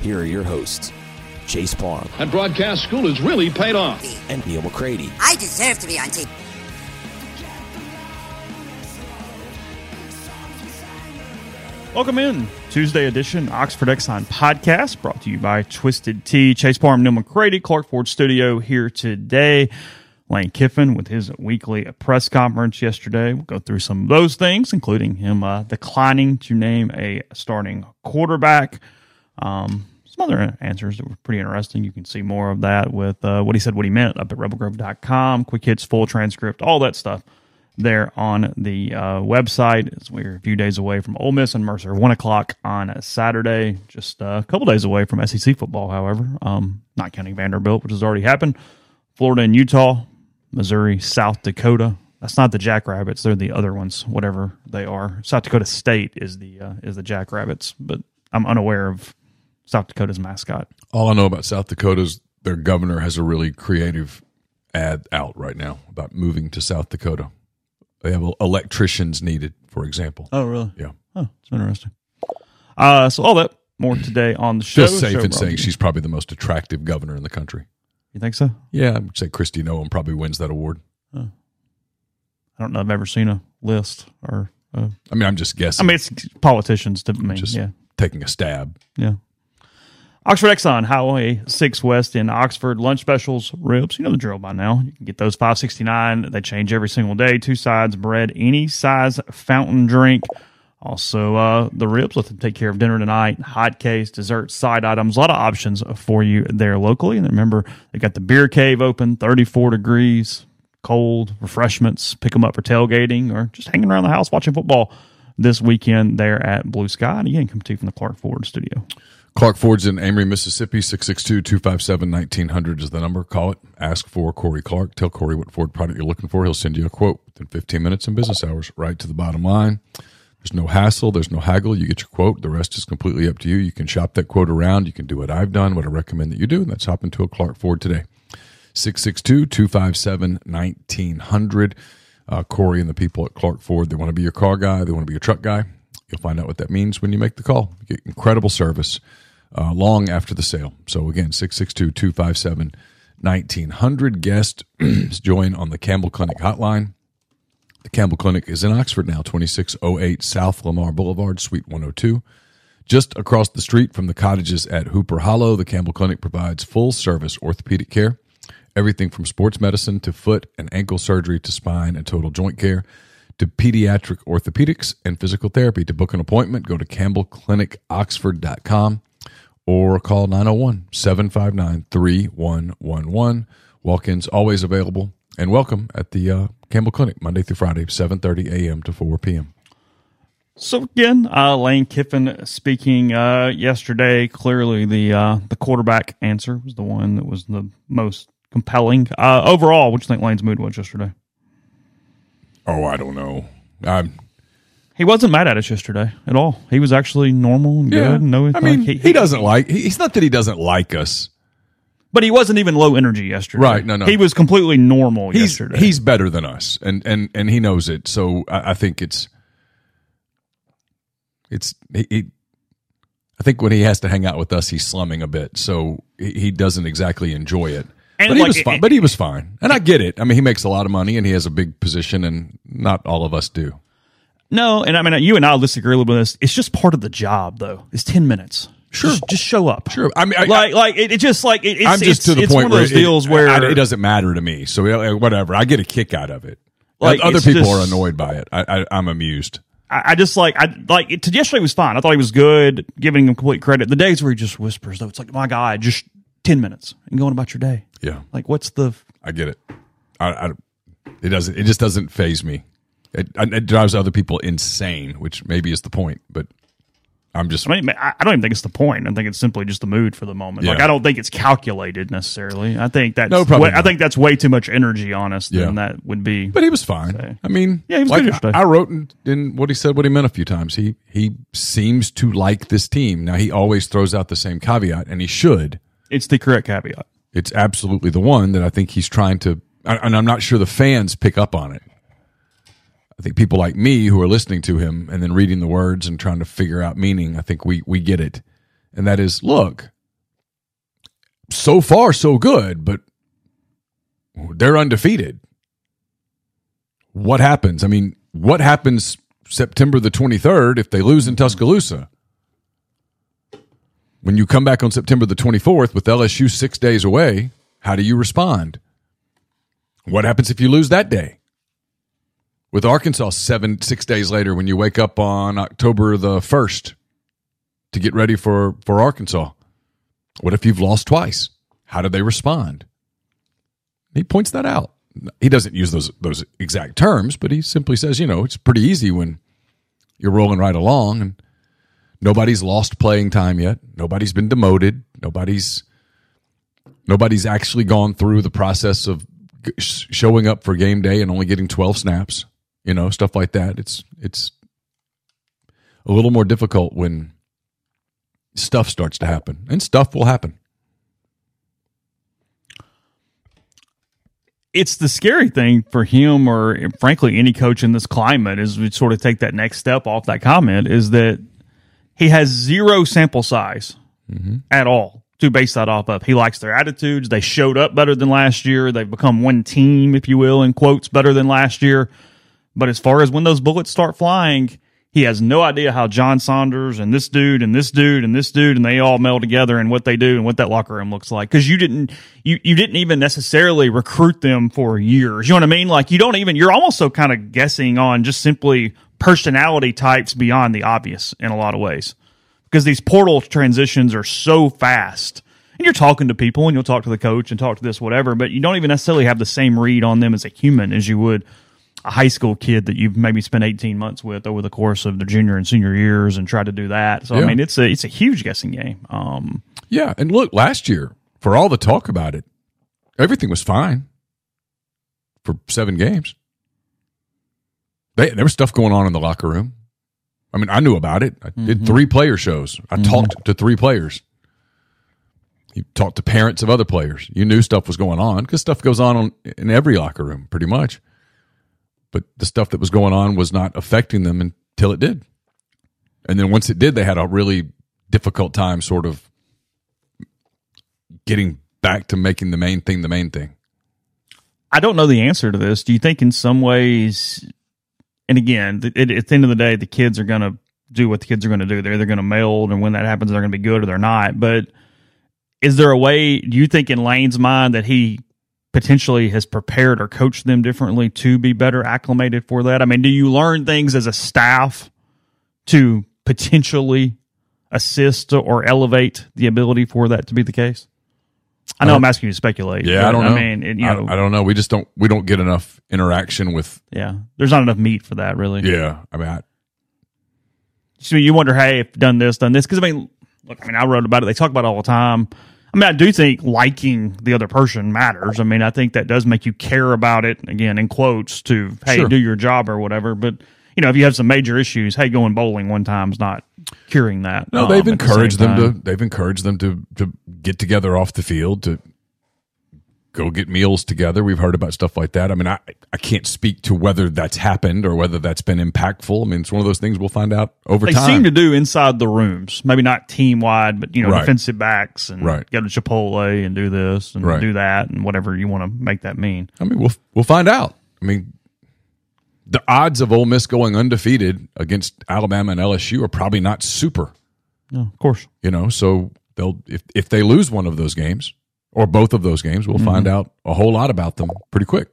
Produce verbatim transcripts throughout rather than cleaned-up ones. here are your hosts, Chase Palm. That broadcast school has really paid off. And Neil McCready. I deserve to be on T V. Welcome in. Tuesday edition Oxford Exxon Podcast, brought to you by Twisted Tea. Chase Palm, Neil McCready, Clark Ford Studio here today. Lane Kiffin with his weekly press conference yesterday. We'll go through some of those things, including him uh, declining to name a starting quarterback. Um, some other answers that were pretty interesting. You can see more of that with uh, what he said, what he meant up at rebel grove dot com. Quick hits, full transcript, all that stuff there on the uh, website. It's, we're a few days away from Ole Miss and Mercer, one o'clock on a Saturday. Just a couple days away from S E C football, however. Um, not counting Vanderbilt, which has already happened. Florida and Utah. Missouri, South Dakota. That's not the Jackrabbits. They're the other ones, whatever they are. South Dakota State is the uh, is the Jackrabbits, but I'm unaware of South Dakota's mascot. All I know about South Dakota is their governor has a really creative ad out right now about moving to South Dakota. They have electricians needed, for example. Oh, really? Yeah. Oh, it's interesting. Uh, so all that more today on the show. Feel safe show in saying she's probably the most attractive governor in the country. You think so? Yeah, I would say Kristi Noem probably wins that award. Uh, I don't know. I've ever seen a list or. Uh, I mean, I'm just guessing. I mean, it's politicians to me. Just yeah. Taking a stab. Yeah. Oxford Exxon Highway six West in Oxford. Lunch specials, ribs. You know the drill by now. You can get those five sixty-nine. They change every single day. Two sides, bread, any size fountain drink. Also, uh, the ribs, let them take care of dinner tonight, hotcakes, desserts, side items, a lot of options for you there locally. And remember, they got the beer cave open, thirty-four degrees, cold, refreshments, pick them up for tailgating or just hanging around the house watching football this weekend there at Blue Sky. And again, come to you from the Clark Ford Studio. Clark Ford's in Amory, Mississippi, six six two, two five seven, nineteen hundred is the number. Call it. Ask for Corey Clark. Tell Corey what Ford product you're looking for. He'll send you a quote within fifteen minutes in business hours, right to the bottom line. There's no hassle. There's no haggle. You get your quote. The rest is completely up to you. You can shop that quote around. You can do what I've done, what I recommend that you do, and that's hop into a Clark Ford today. six six two, two five seven, nineteen hundred. Uh, Corey and the people at Clark Ford, they want to be your car guy. They want to be your truck guy. You'll find out what that means when you make the call. You get incredible service uh, long after the sale. So, again, six six two, two five seven, nineteen hundred. Guests join on the Campbell Clinic hotline. The Campbell Clinic is in Oxford now, twenty-six oh eight South Lamar Boulevard, Suite one oh two. Just across the street from the cottages at Hooper Hollow, the Campbell Clinic provides full-service orthopedic care, everything from sports medicine to foot and ankle surgery to spine and total joint care to pediatric orthopedics and physical therapy. To book an appointment, go to campbell clinic oxford dot com or call nine oh one, seven five nine, three one one one. Walk-ins always available. And welcome at the uh, Campbell Clinic, Monday through Friday, seven thirty a.m. to four p.m. So, again, uh, Lane Kiffin speaking uh, yesterday. Clearly, the uh, the quarterback answer was the one that was the most compelling. Uh, overall, what do you think Lane's mood was yesterday? Oh, I don't know. I'm... He wasn't mad at us yesterday at all. He was actually normal and yeah. good. No, I mean, like he, he doesn't like – it's not that he doesn't like us. But he wasn't even low energy yesterday. Right, no, no. He was completely normal he's, yesterday. He's better than us, and and, and he knows it. So I, I think it's – it's he, he, I think when he has to hang out with us, he's slumming a bit. So he, he doesn't exactly enjoy it. And but, like, he was fine. It, but he was fine. And it, I get it. I mean, he makes a lot of money, and he has a big position, and not all of us do. No, and I mean, you and I will disagree a little bit with this. It's just part of the job, though. It's ten minutes. Sure, just, just show up. Sure, I mean, I, like, like it, it just like it, it's. I'm just it's, to the it's point one where of those it, deals where I, I, it doesn't matter to me. So whatever, I get a kick out of it. Like, other people just, are annoyed by it. I, I, I'm amused. I, I just like I like it, yesterday was fine. I thought he was good, giving him complete credit. The days where he just whispers, though, it's like, my God, just ten minutes and going about your day. Yeah, like what's the? I get it. I, I it doesn't. It just doesn't faze me. It, it drives other people insane, which maybe is the point, but. I'm just. I mean, I don't even think it's the point. I think it's simply just the mood for the moment. Yeah. Like, I don't think it's calculated necessarily. I think that's. No, probably way, I think that's way too much energy on us than yeah. that would be. But he was fine. Say. I mean, yeah, he was like, good yesterday. I wrote in, in what he said, what he meant a few times. He he seems to like this team. Now he always throws out the same caveat, and he should. It's the correct caveat. It's absolutely the one that I think he's trying to, and I'm not sure the fans pick up on it. I think people like me who are listening to him and then reading the words and trying to figure out meaning, I think we we get it. And that is, look, so far so good, but they're undefeated. What happens? I mean, what happens September the twenty-third if they lose in Tuscaloosa? When you come back on September the twenty-fourth with L S U six days away, how do you respond? What happens if you lose that day? With Arkansas seven, six days later when you wake up on October the first to get ready for, for Arkansas? What if you've lost twice? How do they respond? He points that out. He doesn't use those those exact terms, but he simply says, you know, it's pretty easy when you're rolling right along and nobody's lost playing time yet. Nobody's been demoted. Nobody's nobody's actually gone through the process of showing up for game day and only getting twelve snaps. You know, stuff like that. It's it's a little more difficult when stuff starts to happen, and stuff will happen. It's the scary thing for him, or frankly, any coach in this climate, is we sort of take that next step off that comment, is that he has zero sample size mm-hmm. at all to base that off of. He likes their attitudes. They showed up better than last year. They've become one team, if you will, in quotes, better than last year. But as far as when those bullets start flying, he has no idea how John Saunders and this dude and this dude and this dude and they all meld together and what they do and what that locker room looks like. Because you didn't, you, you didn't even necessarily recruit them for years. You know what I mean? Like, you don't even, you're also kind of guessing on just simply personality types beyond the obvious in a lot of ways. Because these portal transitions are so fast. And you're talking to people, and you'll talk to the coach and talk to this, whatever, but you don't even necessarily have the same read on them as a human as you would a high school kid that you've maybe spent eighteen months with over the course of their junior and senior years and tried to do that. So, yeah. I mean, it's a it's a huge guessing game. Um, yeah, and look, last year, for all the talk about it, everything was fine for seven games. They, there was stuff going on in the locker room. I mean, I knew about it. I did mm-hmm. three player shows. I mm-hmm. talked to three players. You talked to parents of other players. You knew stuff was going on because stuff goes on, on in every locker room pretty much. But the stuff that was going on was not affecting them until it did. And then once it did, they had a really difficult time sort of getting back to making the main thing the main thing. I don't know the answer to this. Do you think in some ways... And again, it, at the end of the day, the kids are going to do what the kids are going to do. They're either going to meld, and when that happens, they're going to be good or they're not. But is there a way, do you think in Lane's mind, that he potentially has prepared or coached them differently to be better acclimated for that? I mean, do you learn things as a staff to potentially assist or elevate the ability for that to be the case? I know I'm asking you to speculate. Yeah, I don't know. I mean, it, you know, I, I don't know. We just don't. We don't get enough interaction with. Yeah, there's not enough meat for that, really. Yeah, I mean, I, so you wonder, hey, if done this, done this, because I mean, look, I mean, I wrote about it. They talk about it all the time. I mean, I do think liking the other person matters. I mean, I think that does make you care about it. Again, in quotes, to hey, sure. do your job or whatever. But you know, if you have some major issues, hey, going bowling one time's not curing that. No, um, they've encouraged the them to. They've encouraged them to to get together off the field, to go get meals together. We've heard about stuff like that. I mean, I, I can't speak to whether that's happened or whether that's been impactful. I mean, it's one of those things we'll find out over they time. They seem to do inside the rooms, maybe not team-wide, but, you know, right. defensive backs and right. go to Chipotle and do this and right. do that and whatever you want to make that mean. I mean, we'll we'll find out. I mean, the odds of Ole Miss going undefeated against Alabama and L S U are probably not super. No, of course. You know, so they'll if, if they lose one of those games, or both of those games, we'll mm-hmm. find out a whole lot about them pretty quick.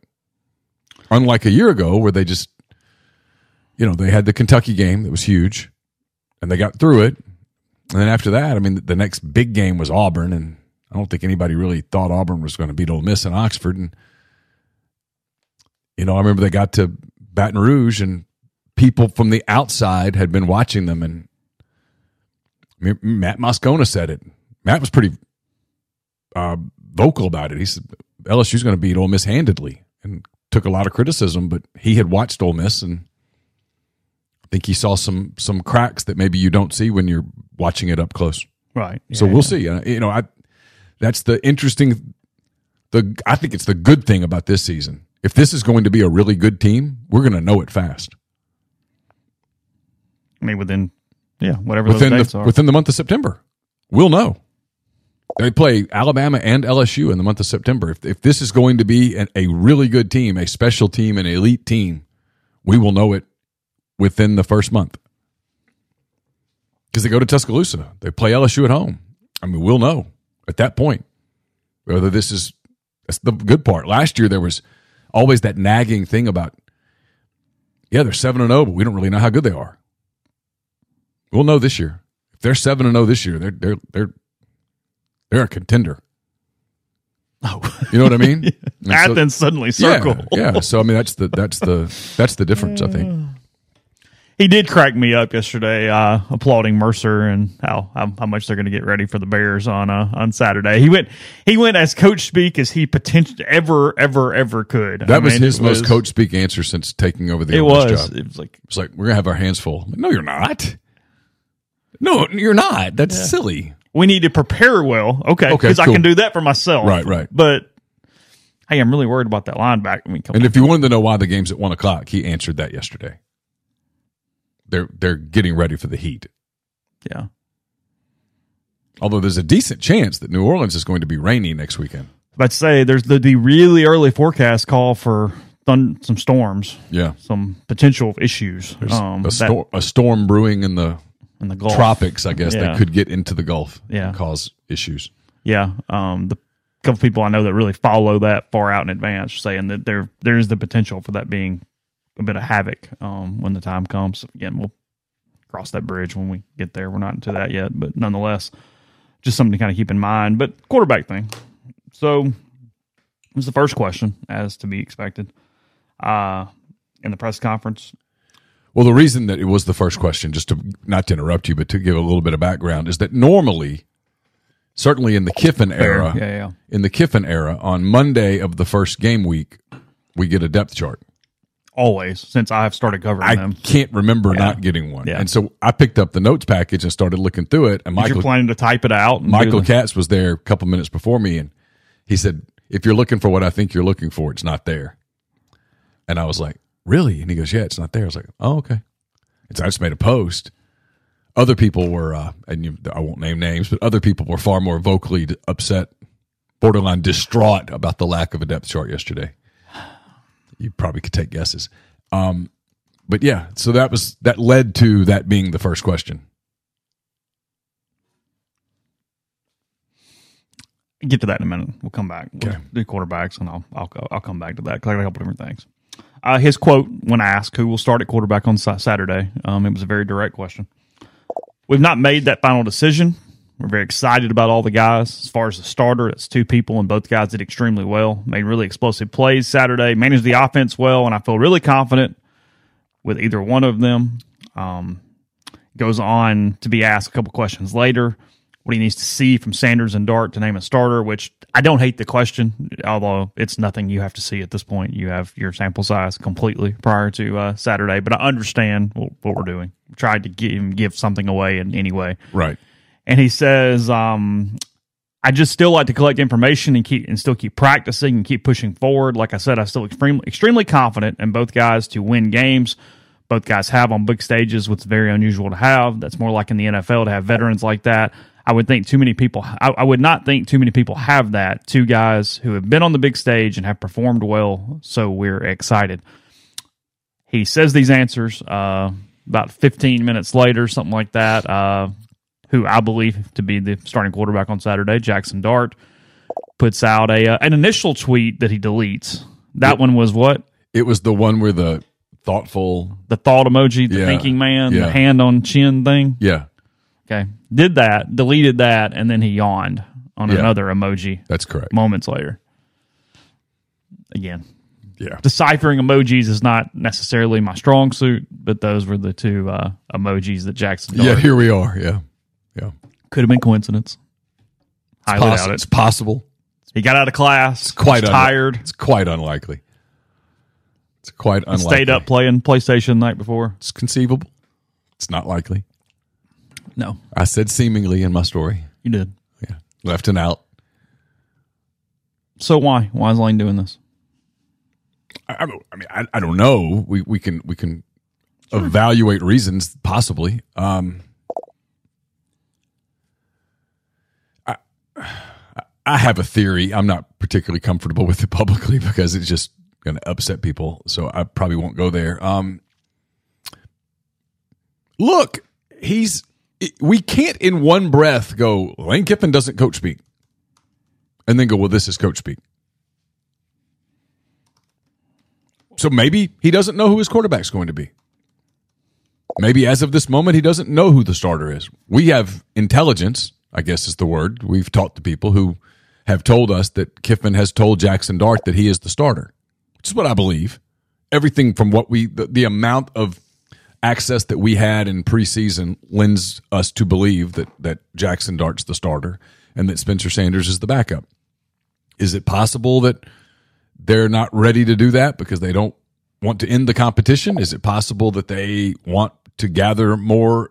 Unlike a year ago where they just, you know, they had the Kentucky game that was huge, and they got through it. And then after that, I mean, the next big game was Auburn, and I don't think anybody really thought Auburn was going to beat Ole Miss in Oxford. And, you know, I remember they got to Baton Rouge, and people from the outside had been watching them, and I mean, Matt Moscona said it. Matt was pretty... Uh, vocal about it. He said L S U's going to beat Ole Miss handedly, and took a lot of criticism, but he had watched Ole Miss, and I think he saw some some cracks that maybe you don't see when you're watching it up close. Right. Yeah, so we'll yeah. see. Uh, you know, I that's the interesting the I think it's the good thing about this season. If this is going to be a really good team, we're going to know it fast. I mean, within yeah, whatever within those dates the, are. Within the month of September, we'll know. They play Alabama and L S U in the month of September. If, if this is going to be an, a really good team, a special team, an elite team, we will know it within the first month. Because they go to Tuscaloosa. They play L S U at home. I mean, we'll know at that point whether this is – that's the good part. Last year there was always that nagging thing about, yeah, they're seven and oh, but we don't really know how good they are. We'll know this year. If they're seven and oh this year, they're they're they're – they're a contender. Oh, you know what I mean? yeah. so, Athens suddenly circle. yeah, yeah. So I mean, that's the that's the that's the difference. I think he did crack me up yesterday, uh, applauding Mercer and how how much they're going to get ready for the Bears on uh, on Saturday. He went he went as coach speak as he potentially ever ever ever could. That I was mean, his most coach speak answer since taking over the it was job. It was like it's like we're gonna have our hands full. Like, no, you're not. No, you're not. That's yeah. silly. We need to prepare well, okay, because okay, cool. I can do that for myself. Right, right. But, hey, I'm really worried about that linebacker. I mean, come and on. If you wanted to know why the game's at one o'clock, he answered that yesterday. They're they're getting ready for the heat. Yeah. Although there's a decent chance that New Orleans is going to be rainy next weekend. I'd say there's the, the really early forecast call for thun- some storms. Yeah. Some potential issues. Um, a, stor- that- a storm brewing in the... in the Gulf. Tropics, I guess, yeah. that could get into the Gulf yeah. and cause issues. Yeah. Um, the couple people I know that really follow that far out in advance are saying that there there is the potential for that being a bit of havoc um, when the time comes. Again, we'll cross that bridge when we get there. We're not into that yet, but nonetheless, just something to kind of keep in mind. But quarterback thing. So it was the first question, as to be expected, uh, in the press conference. Well, the reason that it was the first question, just to not to interrupt you, but to give a little bit of background, is that normally, certainly in the Kiffin era, yeah, yeah. in the Kiffin era, on Monday of the first game week, we get a depth chart. Always, since I've started covering I them. I can't remember yeah. not getting one. Yeah. And so I picked up the notes package and started looking through it. And Michael, you're planning to type it out? And Michael Katz was there a couple minutes before me, and he said, if you're looking for what I think you're looking for, it's not there. And I was like, really? And he goes, yeah, it's not there. I was like, oh, okay. And so I just made a post. Other people were, uh, and you, I won't name names, but other people were far more vocally upset, borderline distraught about the lack of a depth chart yesterday. You probably could take guesses. Um, but yeah, so that was that led to that being the first question. Get to that in a minute. We'll come back. We'll okay. do quarterbacks, and I'll I'll I'll come back to that. Cause I got a couple different things. Uh, his quote when asked who will start at quarterback on Saturday, um, it was a very direct question. We've not made that final decision. We're very excited about all the guys. As far as the starter, it's two people, and both guys did extremely well, made really explosive plays Saturday, managed the offense well, and I feel really confident with either one of them. Um, goes on to be asked a couple questions later, what he needs to see from Sanders and Dart to name a starter, which I don't hate the question, although it's nothing you have to see at this point. You have your sample size completely prior to uh, Saturday, but I understand what, what we're doing. We tried to give, give something away in any way. Right. And he says, um, I just still like to collect information and keep and still keep practicing and keep pushing forward. Like I said, I'm still extremely extremely confident in both guys to win games. Both guys have on big stages, what's very unusual to have. That's more like in the N F L to have veterans like that. I would think too many people. I, I would not think too many people have that. Two guys who have been on the big stage and have performed well. So we're excited. He says these answers uh, about fifteen minutes later, something like that. Uh, who I believe to be the starting quarterback on Saturday, Jackson Dart, puts out a uh, an initial tweet that he deletes. That it, one was what? It was the one where the thoughtful, the thought emoji, the yeah, thinking man, yeah. the hand on chin thing. Yeah. Okay. Did that, deleted that, and then he yawned on yeah, another emoji. That's correct. Moments later. Again. Yeah. Deciphering emojis is not necessarily my strong suit, but those were the two uh, emojis that Jackson Dart. Yeah, here we are. Yeah. Yeah. Could have been coincidence. It's I doubt it. It's possible. He got out of class. It's quite un- tired. It's quite unlikely. It's quite unlikely. He stayed up playing PlayStation the night before. It's conceivable. It's not likely. No. I said seemingly in my story. You did. Yeah. Left and out. So why? Why is Lane doing this? I, I mean, I, I don't know. We we can we can sure. evaluate reasons possibly. Um, I I have a theory. I'm not particularly comfortable with it publicly because it's just going to upset people. So I probably won't go there. Um, look, he's. We can't in one breath go, Lane Kiffin doesn't coach speak, and then go, well, this is coach speak. So maybe he doesn't know who his quarterback's going to be. Maybe as of this moment, he doesn't know who the starter is. We have intelligence, I guess is the word. We've talked to people who have told us that Kiffin has told Jackson Dart that he is the starter, which is what I believe. Everything from what we, the, the amount of access that we had in preseason lends us to believe that that Jackson Dart's the starter and that Spencer Sanders is the backup. Is it possible that they're not ready to do that because they don't want to end the competition? Is it possible that they want to gather more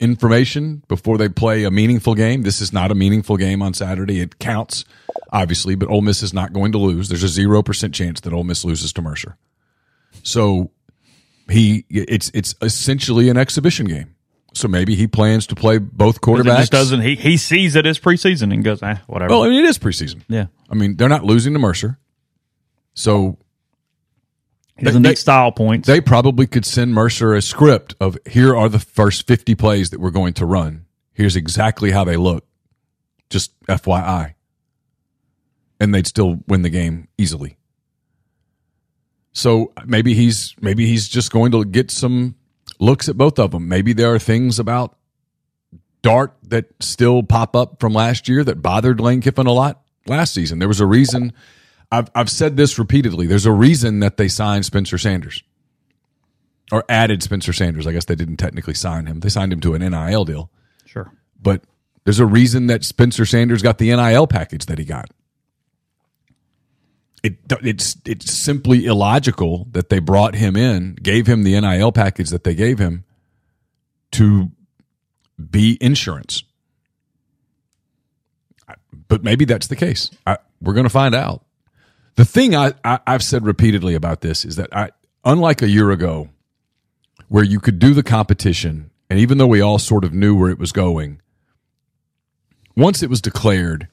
information before they play a meaningful game? This is not a meaningful game on Saturday. It counts, obviously, but Ole Miss is not going to lose. There's a zero percent chance that Ole Miss loses to Mercer. So He it's it's essentially an exhibition game, so maybe he plans to play both quarterbacks. He just doesn't he he sees it as preseason and goes eh, whatever. Well, I mean it is preseason. Yeah, I mean they're not losing to Mercer, so he doesn't they, need style points. They probably could send Mercer a script of here are the first fifty plays that we're going to run. Here's exactly how they look. Just F Y I, and they'd still win the game easily. So maybe he's maybe he's just going to get some looks at both of them. Maybe there are things about Dart that still pop up from last year that bothered Lane Kiffin a lot last season. There was a reason. I've I've said this repeatedly. There's a reason that they signed Spencer Sanders or added Spencer Sanders. I guess they didn't technically sign him. They signed him to an N I L deal. Sure. But there's a reason that Spencer Sanders got the N I L package that he got. It, it's it's simply illogical that they brought him in, gave him the N I L package that they gave him to be insurance. But maybe that's the case. I, we're going to find out. The thing I, I, I've said repeatedly about this is that I, unlike a year ago where you could do the competition, and even though we all sort of knew where it was going, once it was declared,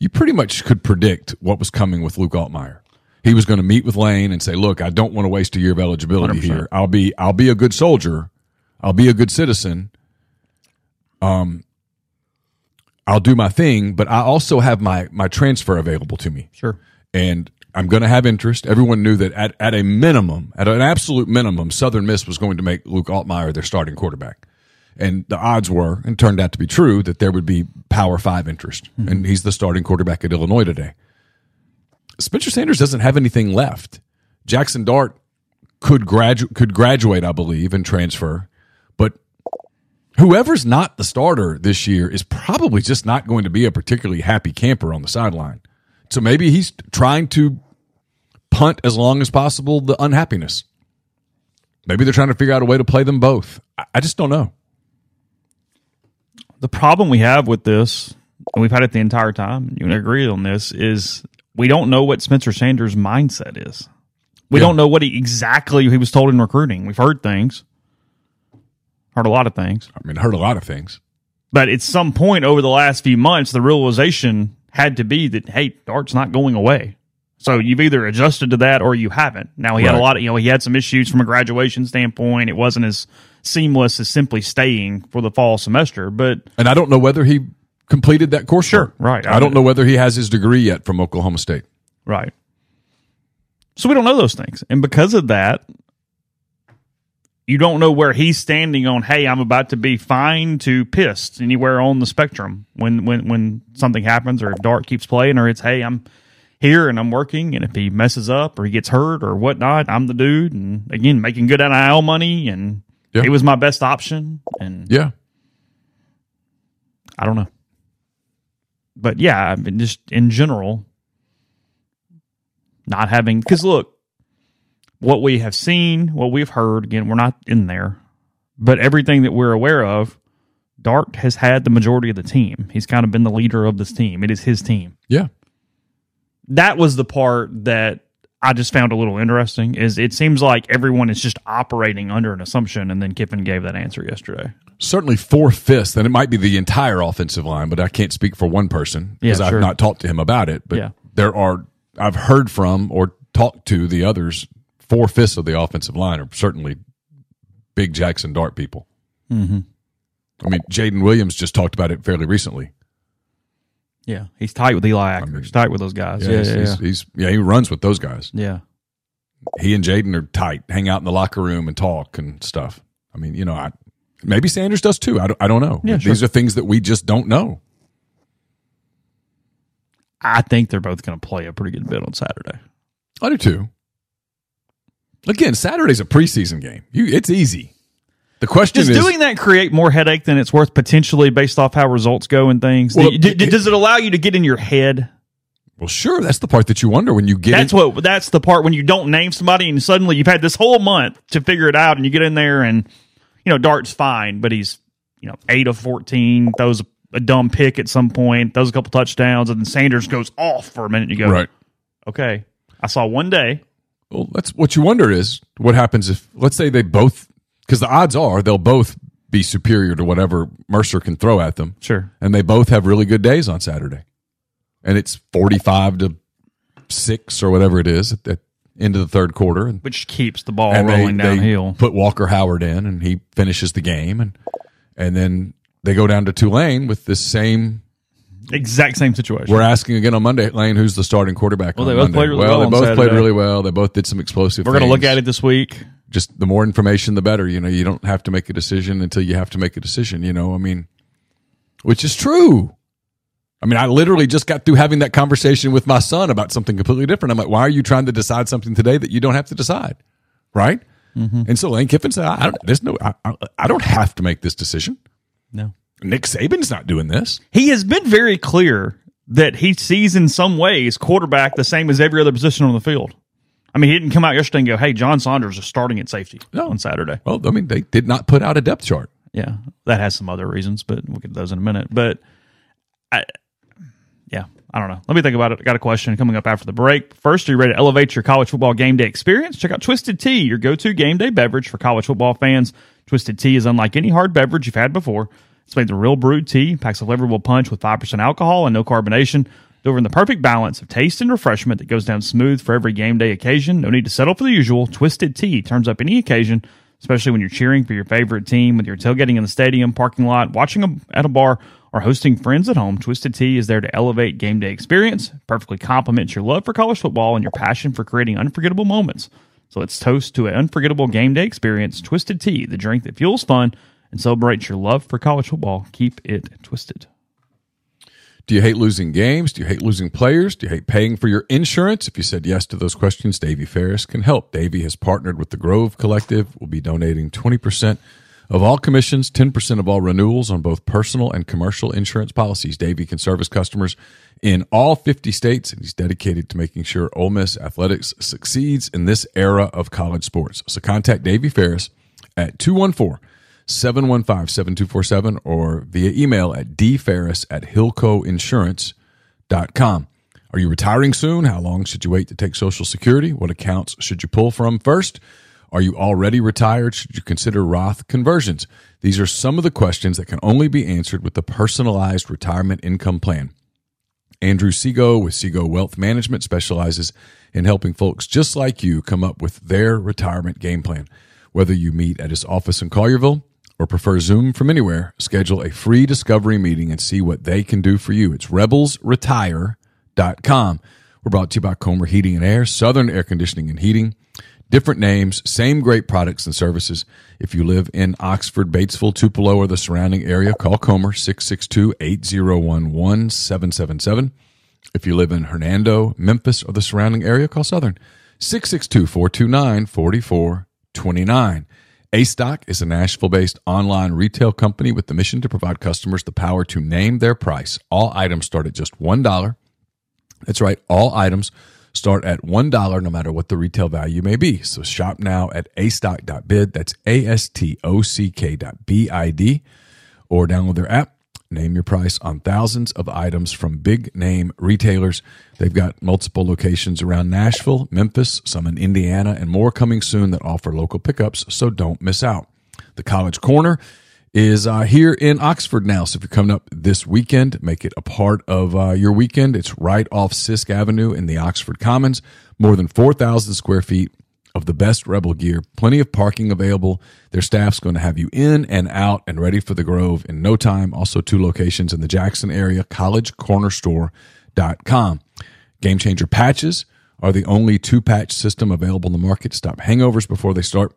you pretty much could predict what was coming with Luke Altmaier. He was going to meet with Lane and say, "Look, I don't want to waste a year of eligibility one hundred percent here. I'll be, I'll be a good soldier. I'll be a good citizen. Um, I'll do my thing, but I also have my my transfer available to me. Sure, and I'm going to have interest." Everyone knew that at at a minimum, at an absolute minimum, Southern Miss was going to make Luke Altmaier their starting quarterback. And the odds were, and turned out to be true, that there would be Power Five interest. Mm-hmm. And he's the starting quarterback at Illinois today. Spencer Sanders doesn't have anything left. Jackson Dart could gradu- could graduate, I believe, and transfer. But whoever's not the starter this year is probably just not going to be a particularly happy camper on the sideline. So maybe he's trying to punt as long as possible the unhappiness. Maybe they're trying to figure out a way to play them both. I, I just don't know. The problem we have with this and we've had it the entire time, you and I agree on this, is we don't know what Spencer Sanders' mindset is. We yeah. don't know what he, exactly he was told in recruiting. We've heard things. Heard a lot of things. I mean, heard a lot of things. But at some point over the last few months, the realization had to be that, hey, Dart's not going away. So you've either adjusted to that or you haven't. Now, he right. had a lot of, you know, he had some issues from a graduation standpoint. It wasn't as seamless as simply staying for the fall semester. But And I don't know whether he completed that course. Sure, right. I, I don't know whether he has his degree yet from Oklahoma State. Right. So we don't know those things. And because of that, you don't know where he's standing on, hey, I'm about to be fine to pissed anywhere on the spectrum when, when, when something happens, or if Dart keeps playing, or it's, hey, I'm here and I'm working, and if he messes up or he gets hurt or whatnot, I'm the dude. And again, making good N I L money, and yeah. he was my best option. And yeah, I don't know, but yeah, I mean, just in general, not having, because look, what we have seen, what we've heard. Again, we're not in there, but everything that we're aware of, Dart has had the majority of the team. He's kind of been the leader of this team. It is his team. Yeah. That was the part that I just found a little interesting, is it seems like everyone is just operating under an assumption, and then Kiffin gave that answer yesterday. Certainly four-fifths, and it might be the entire offensive line, but I can't speak for one person because yeah, sure. I've not talked to him about it. But yeah. there are, I've heard from or talked to the others, four-fifths of the offensive line are certainly big Jackson Dart people. Mm-hmm. I mean, Jaden Williams just talked about it fairly recently. Yeah, he's tight with Eli Acker. I mean, he's tight with those guys. Yeah, yeah, he's, yeah, he's, he's, yeah, he runs with those guys. Yeah. He and Jaden are tight, hang out in the locker room and talk and stuff. I mean, you know, I, maybe Sanders does too. I don't, I don't know. Yeah, These sure. are things that we just don't know. I think they're both going to play a pretty good bit on Saturday. I do too. Again, Saturday's a preseason game. You, It's easy. The question does is, doing that create more headache than it's worth potentially based off how results go and things? Well, do, it, do, does it allow you to get in your head? Well, sure. That's the part that you wonder when you get that's in. What, that's the part when you don't name somebody and suddenly you've had this whole month to figure it out, and you get in there and, you know, Dart's fine, but he's, you know, eight of fourteen, throws a dumb pick at some point, throws a couple touchdowns, and then Sanders goes off for a minute. You go, right. okay, I saw one day. Well, that's what you wonder is what happens if, let's say they both, because the odds are they'll both be superior to whatever Mercer can throw at them. Sure. And they both have really good days on Saturday. And it's forty-five to six or whatever it is at the end of the third quarter. Which keeps the ball and rolling they, downhill. They put Walker Howard in, and he finishes the game. And and then they go down to Tulane with this same... Exact same situation. We're asking again on Monday, Lane, who's the starting quarterback well, on they both Monday? Played really well, well they both Saturday. played really well. They both did some explosive We're things. We're going to look at it this week. Just the more information, the better. You know, you don't have to make a decision until you have to make a decision, you know, I mean, which is true. I mean, I literally just got through having that conversation with my son about something completely different. I'm like, why are you trying to decide something today that you don't have to decide? Right. Mm-hmm. And so Lane Kiffin said, I don't, there's no, I, I, I don't have to make this decision. No. Nick Saban's not doing this. He has been very clear that he sees in some ways quarterback the same as every other position on the field. I mean, he didn't come out yesterday and go, hey, John Saunders is starting at safety no. on Saturday. Well, I mean, they did not put out a depth chart. Yeah, that has some other reasons, but we'll get to those in a minute. But, I, yeah, I don't know. Let me think about it. I got a question coming up after the break. First, are you ready to elevate your college football game day experience? Check out Twisted Tea, your go-to game day beverage for college football fans. Twisted Tea is unlike any hard beverage you've had before. It's made with real brewed tea, packs a flavorful punch with five percent alcohol and no carbonation. Delivering the perfect balance of taste and refreshment that goes down smooth for every game day occasion. No need to settle for the usual. Twisted Tea turns up any occasion, especially when you're cheering for your favorite team, whether you're tailgating in the stadium, parking lot, watching them at a bar, or hosting friends at home. Twisted Tea is there to elevate game day experience, perfectly complements your love for college football and your passion for creating unforgettable moments. So let's toast to an unforgettable game day experience. Twisted Tea, the drink that fuels fun and celebrates your love for college football. Keep it twisted. Do you hate losing games? Do you hate losing players? Do you hate paying for your insurance? If you said yes to those questions, Davey Ferris can help. Davey has partnered with the Grove Collective. We'll be donating twenty percent of all commissions, ten percent of all renewals on both personal and commercial insurance policies. Davey can service customers in all fifty states, and he's dedicated to making sure Ole Miss athletics succeeds in this era of college sports. So contact Davey Ferris at two one four seven one five, seven two four seven or via email at d ferris at hilco insurance dot com. Are you retiring soon? How long should you wait to take Social Security? What accounts should you pull from first? Are you already retired? Should you consider Roth conversions? These are some of the questions that can only be answered with the personalized retirement income plan. Andrew Sego with Sego Wealth Management specializes in helping folks just like you come up with their retirement game plan. Whether you meet at his office in Collierville or prefer Zoom from anywhere, schedule a free discovery meeting and see what they can do for you. It's rebels retire dot com. We're brought to you by Comer Heating and Air, Southern Air Conditioning and Heating. Different names, same great products and services. If you live in Oxford, Batesville, Tupelo, or the surrounding area, call Comer, six six two, eight zero one one, seven seven seven. If you live in Hernando, Memphis, or the surrounding area, call Southern, six six two, four two nine, four four two nine. A-Stock is a Nashville-based online retail company with the mission to provide customers the power to name their price. All items start at just one dollar. That's right, all items start at one dollar no matter what the retail value may be. So shop now at a stock dot bid. That's A S T O C K dot B I D. Or download their app. Name your price on thousands of items from big-name retailers. They've got multiple locations around Nashville, Memphis, some in Indiana, and more coming soon that offer local pickups, so don't miss out. The College Corner is uh, here in Oxford now. So if you're coming up this weekend, make it a part of uh, your weekend. It's right off Sisk Avenue in the Oxford Commons, more than four thousand square feet of the best Rebel gear, plenty of parking available. Their staff's going to have you in and out and ready for the Grove in no time. Also two locations in the Jackson area, college corner store dot com. Game Changer patches are the only two-patch system available in the market. Stop hangovers before they start.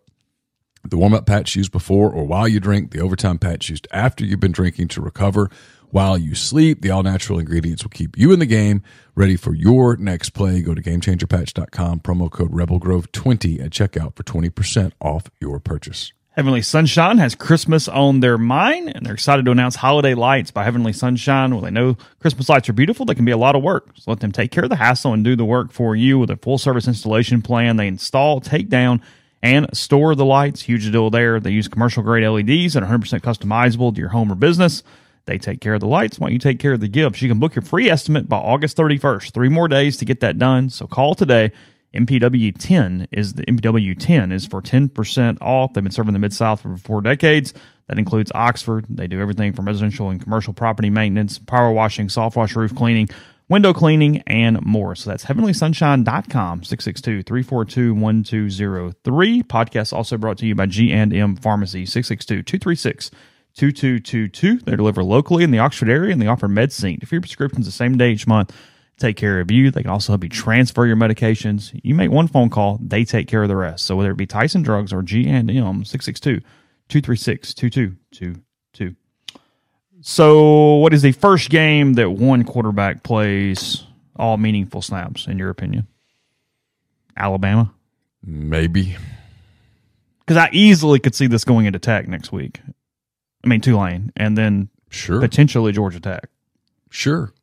The warm-up patch used before or while you drink, the overtime patch used after you've been drinking to recover while you sleep. The all-natural ingredients will keep you in the game, ready for your next play. Go to game changer patch dot com, promo code rebel grove twenty at checkout for twenty percent off your purchase. Heavenly Sunshine has Christmas on their mind, and they're excited to announce Holiday Lights by Heavenly Sunshine. Well, they know Christmas lights are beautiful. They can be a lot of work. So let them take care of the hassle and do the work for you with a full-service installation plan. They install, take down, and store the lights. Huge deal there. They use commercial-grade L E Ds that are one hundred percent customizable to your home or business. They take care of the lights. Why don't you take care of the gifts? You can book your free estimate by August thirty-first. Three more days to get that done. So call today. M P W ten is the M P W ten is for ten percent off. They've been serving the Mid-South for four decades. That includes Oxford. They do everything from residential and commercial property maintenance, power washing, soft wash, roof cleaning, window cleaning, and more. So that's heavenly sunshine dot com, six six two, three four two, one two zero three. Podcast also brought to you by G and M Pharmacy, six six two, two three six, two two two two. They deliver locally in the Oxford area, and they offer MedSync. If your prescription's the same day each month, take care of you. They can also help you transfer your medications. You make one phone call, they take care of the rest. So whether it be Tyson Drugs or G and M, six six two, two three six, two two two two. So what is the first game that one quarterback plays all meaningful snaps, in your opinion? Alabama? Maybe. Because I easily could see this going into Tech next week. I mean, Tulane, and then sure, potentially Georgia Tech. Sure.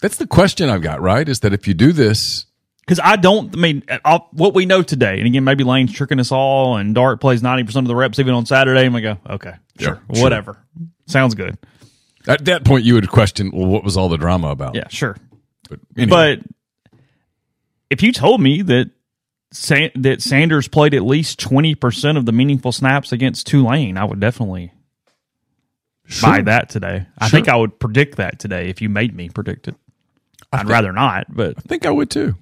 That's the question I've got, right, is that if you do this... Because I don't, I mean, I'll, what we know today, and again, maybe Lane's tricking us all, and Dart plays ninety percent of the reps even on Saturday, and we go, okay, sure, yeah, whatever. Sure. Sounds good. At that point, you would question, well, what was all the drama about? Yeah, sure. But, anyway. But if you told me that Sa- that Sanders played at least twenty percent of the meaningful snaps against Tulane, I would definitely sure. buy that today. I sure. think I would predict that today if you made me predict it. I'd think, rather not, but I think I would too.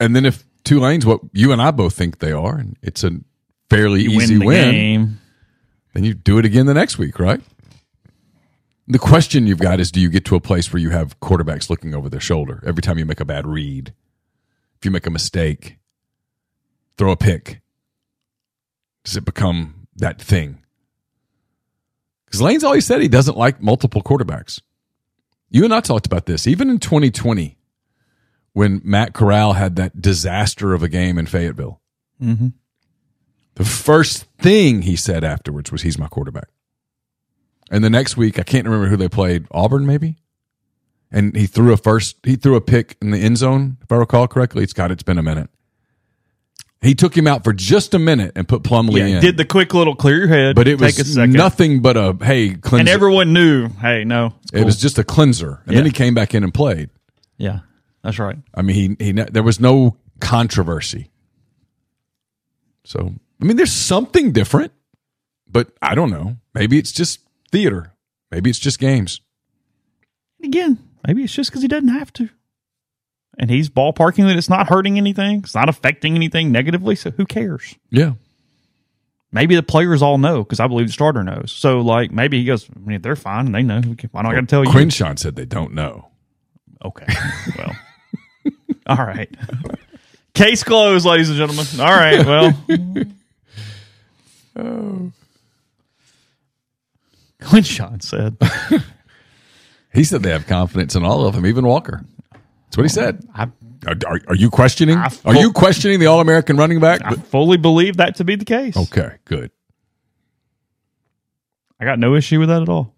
And then if Tulane's what you and I both think they are, and it's a fairly you easy win, the win game. Then you do it again the next week, right? The question you've got is, do you get to a place where you have quarterbacks looking over their shoulder every time you make a bad read? If you make a mistake, throw a pick, does it become that thing? Because Lane's always said he doesn't like multiple quarterbacks. You and I talked about this. Even in twenty twenty, when Matt Corral had that disaster of a game in Fayetteville, mm-hmm. the first thing he said afterwards was, he's my quarterback. And the next week, I can't remember who they played, Auburn maybe? And he threw a first, he threw a pick in the end zone, if I recall correctly. It's got, it's been a minute. He took him out for just a minute and put Plumlee yeah, in. Did the quick little clear your head. But it take was nothing but a, hey, cleanser. And everyone knew, hey, no. Cool. It was just a cleanser. And yeah. then he came back in and played. Yeah, that's right. I mean, he, he there was no controversy. So, I mean, there's something different, but I don't know. Maybe it's just theater. Maybe it's just games. And again, maybe it's just because he doesn't have to. And he's ballparking that it's not hurting anything. It's not affecting anything negatively. So who cares? Yeah. Maybe the players all know because I believe the starter knows. So, like, maybe he goes, I mean, if they're fine and they know, why don't I got to tell you? Quinshon said they don't know. Okay. Well, all right. Case closed, ladies and gentlemen. All right. Well, oh. Quinshon said. He said they have confidence in all of them, even Walker. That's what he said. I, are, are you questioning? Full, are you questioning the All-American running back? I fully believe that to be the case. Okay, good. I got no issue with that at all.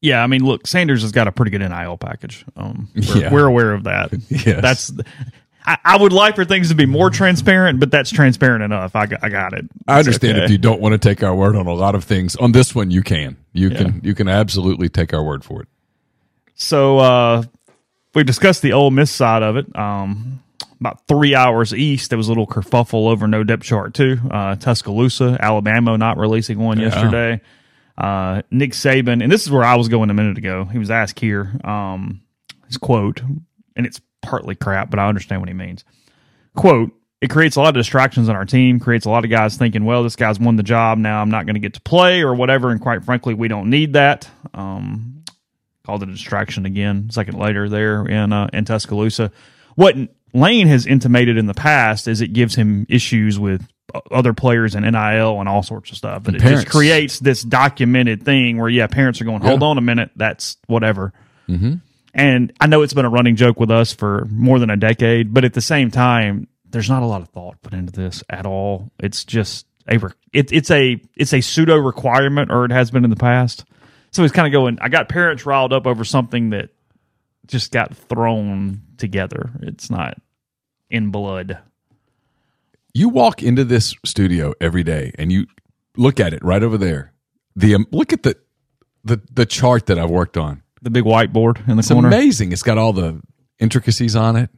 Yeah, I mean, look, Sanders has got a pretty good N I L package. Um, we're, yeah. we're aware of that. Yes. That's. I, I would like for things to be more transparent, but that's transparent enough. I, I got it. It's I understand okay. If you don't want to take our word on a lot of things. On this one, you can. You yeah. can. You can absolutely take our word for it. So uh, we discussed the Ole Miss side of it. Um, about three hours east, there was a little kerfuffle over no depth chart, too. Uh, Tuscaloosa, Alabama not releasing one yeah. yesterday. Uh, Nick Saban, and this is where I was going a minute ago. He was asked here, um, his quote, and it's partly crap, but I understand what he means. Quote, it creates a lot of distractions on our team, creates a lot of guys thinking, well, this guy's won the job, now I'm not going to get to play or whatever, and quite frankly, we don't need that. Um Called it a distraction again a second later there in uh, in Tuscaloosa. What Lane has intimated in the past is it gives him issues with other players and N I L and all sorts of stuff. But and it parents. Just creates this documented thing where, yeah, parents are going, hold yeah. on a minute, that's whatever. Mm-hmm. And I know it's been a running joke with us for more than a decade, but at the same time, there's not a lot of thought put into this at all. It's just a re- it, it's a it's a pseudo requirement, or it has been in the past. So he's kind of going, I got parents riled up over something that just got thrown together. It's not in blood. You walk into this studio every day and you look at it right over there. The um, look at the, the the chart that I've worked on. The big whiteboard in the it's corner. It's amazing. It's got all the intricacies on it.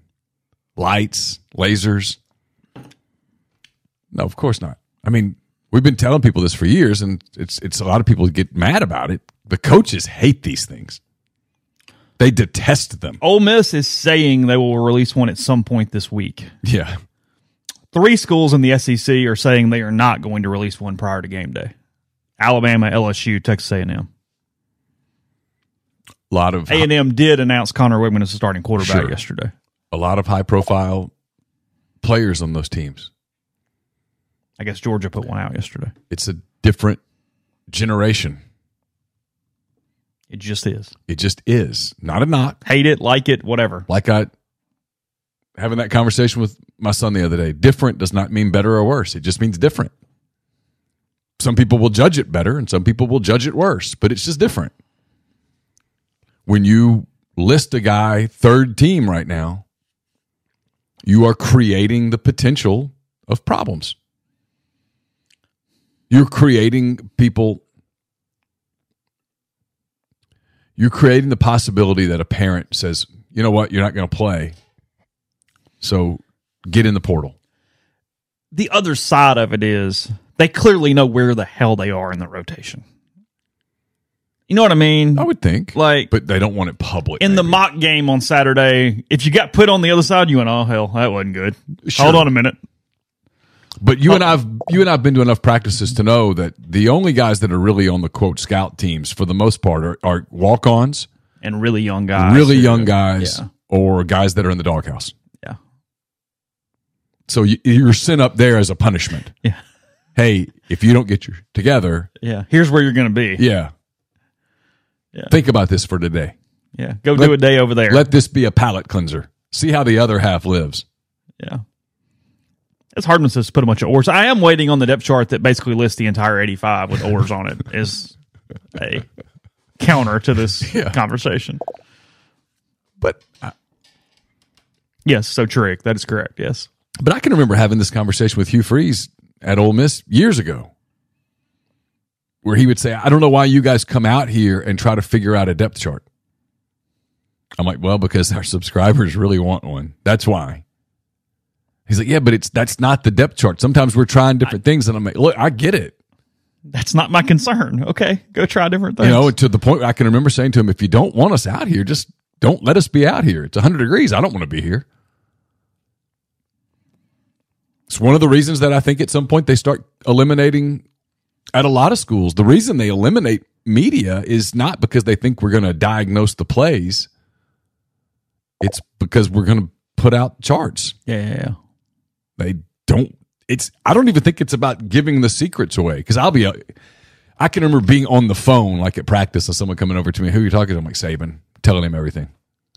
Lights, lasers. No, of course not. I mean, we've been telling people this for years, and it's it's a lot of people get mad about it. The coaches hate these things. They detest them. Ole Miss is saying they will release one at some point this week. Yeah. Three schools in the S E C are saying they are not going to release one prior to game day. Alabama, L S U, Texas A and M. A lot of A and M high- did announce Connor Wigman as the starting quarterback sure. yesterday. A lot of high-profile players on those teams. I guess Georgia put one out yesterday. It's a different generation. It just is. It just is. Not a knock. Hate it, like it, whatever. Like I, having that conversation with my son the other day, different does not mean better or worse. It just means different. Some people will judge it better and some people will judge it worse, but it's just different. When you list a guy third team right now, you are creating the potential of problems. You're creating people. You're creating the possibility that a parent says, you know what, you're not going to play, so get in the portal. The other side of it is they clearly know where the hell they are in the rotation. You know what I mean? I would think. Like, but they don't want it public. In maybe. The mock game on Saturday, if you got put on the other side, you went, oh, hell, that wasn't good. Sure. Hold on a minute. But you and I've you and I've been to enough practices to know that the only guys that are really on the quote scout teams for the most part are, are walk-ons and really young guys, really young guys, yeah. or guys that are in the doghouse. Yeah. So you, you're sent up there as a punishment. Yeah. Hey, if you don't get your together, yeah, here's where you're going to be. Yeah. Yeah. Think about this for today. Yeah. Go let, do a day over there. Let this be a palate cleanser. See how the other half lives. Yeah. It's hard to put a bunch of oars. I am waiting on the depth chart that basically lists the entire eighty-five with oars on it as a counter to this yeah. conversation. But I, Yes, so Trick. That is correct, yes. But I can remember having this conversation with Hugh Freeze at Ole Miss years ago, where he would say, I don't know why you guys come out here and try to figure out a depth chart. I'm like, well, because our subscribers really want one. That's why. He's like, yeah, but it's that's not the depth chart. Sometimes we're trying different I, things, and I'm like, look, I get it. That's not my concern. Okay, go try different things. You know, to the point where I can remember saying to him, if you don't want us out here, just don't let us be out here. It's one hundred degrees. I don't want to be here. It's one of the reasons that I think at some point they start eliminating at a lot of schools. The reason they eliminate media is not because they think we're going to diagnose the plays. It's because we're going to put out charts. Yeah. They don't. It's. I don't even think it's about giving the secrets away. Because I'll be. I can remember being on the phone, like at practice, and someone coming over to me, who are you talking to? I'm like, Saban, telling him everything.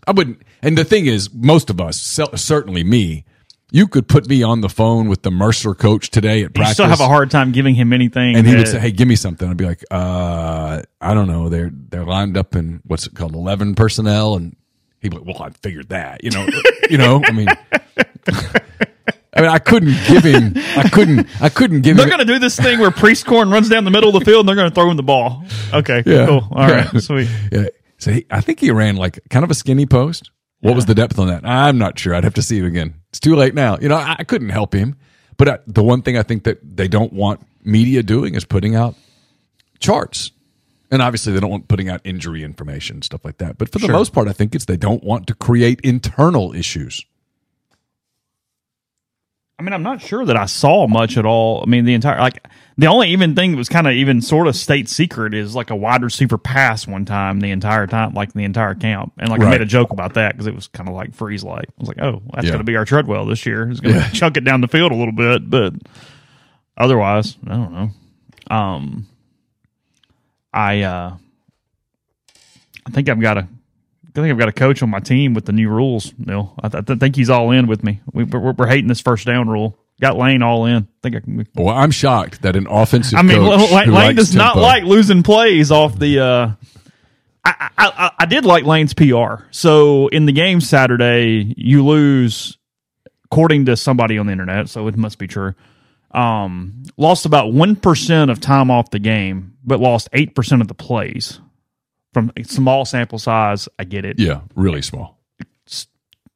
I wouldn't. And the thing is, most of us, certainly me, you could put me on the phone with the Mercer coach today at practice. You still have a hard time giving him anything. And he that, would say, hey, give me something. I'd be like, uh, I don't know. They're they're lined up in what's it called, eleven personnel. And he'd be like, well, I figured that. You know, you know, I mean, I mean, I couldn't give him, I couldn't, I couldn't give they're him. They're going to do this thing where Priest Korn runs down the middle of the field and they're going to throw him the ball. Okay, yeah. Cool. All yeah. right, sweet. Yeah. So he, I think he ran like kind of a skinny post. What yeah. was the depth on that? I'm not sure. I'd have to see it again. It's too late now. You know, I, I couldn't help him. But I, the one thing I think that they don't want media doing is putting out charts. And obviously they don't want putting out injury information, stuff like that. But for sure. the most part, I think it's they don't want to create internal issues. I mean, I'm not sure that I saw much at all. I mean, the entire, like, the only even thing that was kind of even sort of state secret is like a wide receiver pass one time the entire time, like the entire camp. And like right. I made a joke about that because it was kind of like freeze like. I was like, oh, that's yeah. going to be our Treadwell this year. It's going to yeah. chuck it down the field a little bit. But otherwise, I don't know. Um, I uh, I think I've got a. I think I've got a coach on my team with the new rules, Neil. I, th- I think he's all in with me. We, we're, we're hating this first down rule. Got Lane all in. I think I can. We, well, I'm shocked that an offensive. I mean, coach Lane, Lane does tempo. Not like losing plays off the. Uh, I, I, I I did like Lane's P R. So in the game Saturday, you lose, according to somebody on the internet. So it must be true. Um, lost about one percent of time off the game, but lost eight percent of the plays. From a small sample size, I get it. Yeah, really small. It's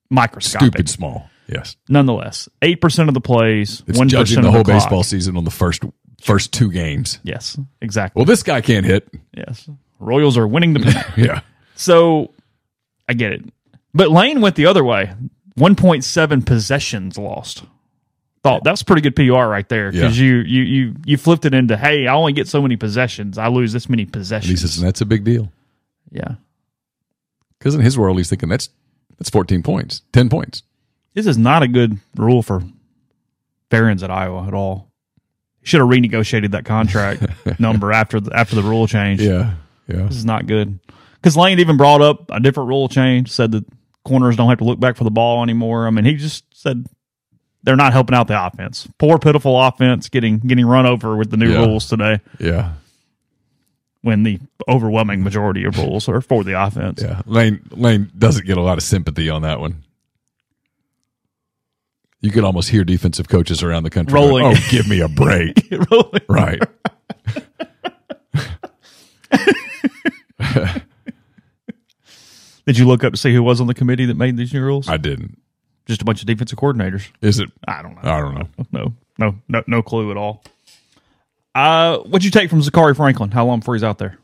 microscopic. Stupid small, yes. Nonetheless, eight percent of the plays, it's one percent judging the of the whole clock. Baseball season on the first first two games. Yes, exactly. Well, this guy can't hit. Yes. Royals are winning the Yeah. So, I get it. But Lane went the other way. one point seven possessions lost. Thought that's pretty good P R right there because yeah. you, you you you flipped it into, hey, I only get so many possessions. I lose this many possessions. Says, and that's a big deal. Yeah, because in his world, he's thinking that's that's fourteen points, ten points. This is not a good rule for Barons at Iowa at all. Should have renegotiated that contract number after the, after the rule change. Yeah, yeah, this is not good. Because Lane even brought up a different rule change, said that corners don't have to look back for the ball anymore. I mean, he just said they're not helping out the offense. Poor, pitiful offense getting getting run over with the new yeah. rules today. Yeah. When the overwhelming majority of rules are for the offense. Yeah, Lane Lane doesn't get a lot of sympathy on that one. You could almost hear defensive coaches around the country rolling. Like, oh, give me a break. rolling. Right. Did you look up to see who was on the committee that made these new rules? I didn't. Just a bunch of defensive coordinators. Is it? I don't know. I don't know. No, no, no, no clue at all. Uh, what'd you take from Zachary Franklin? How long before he's out there?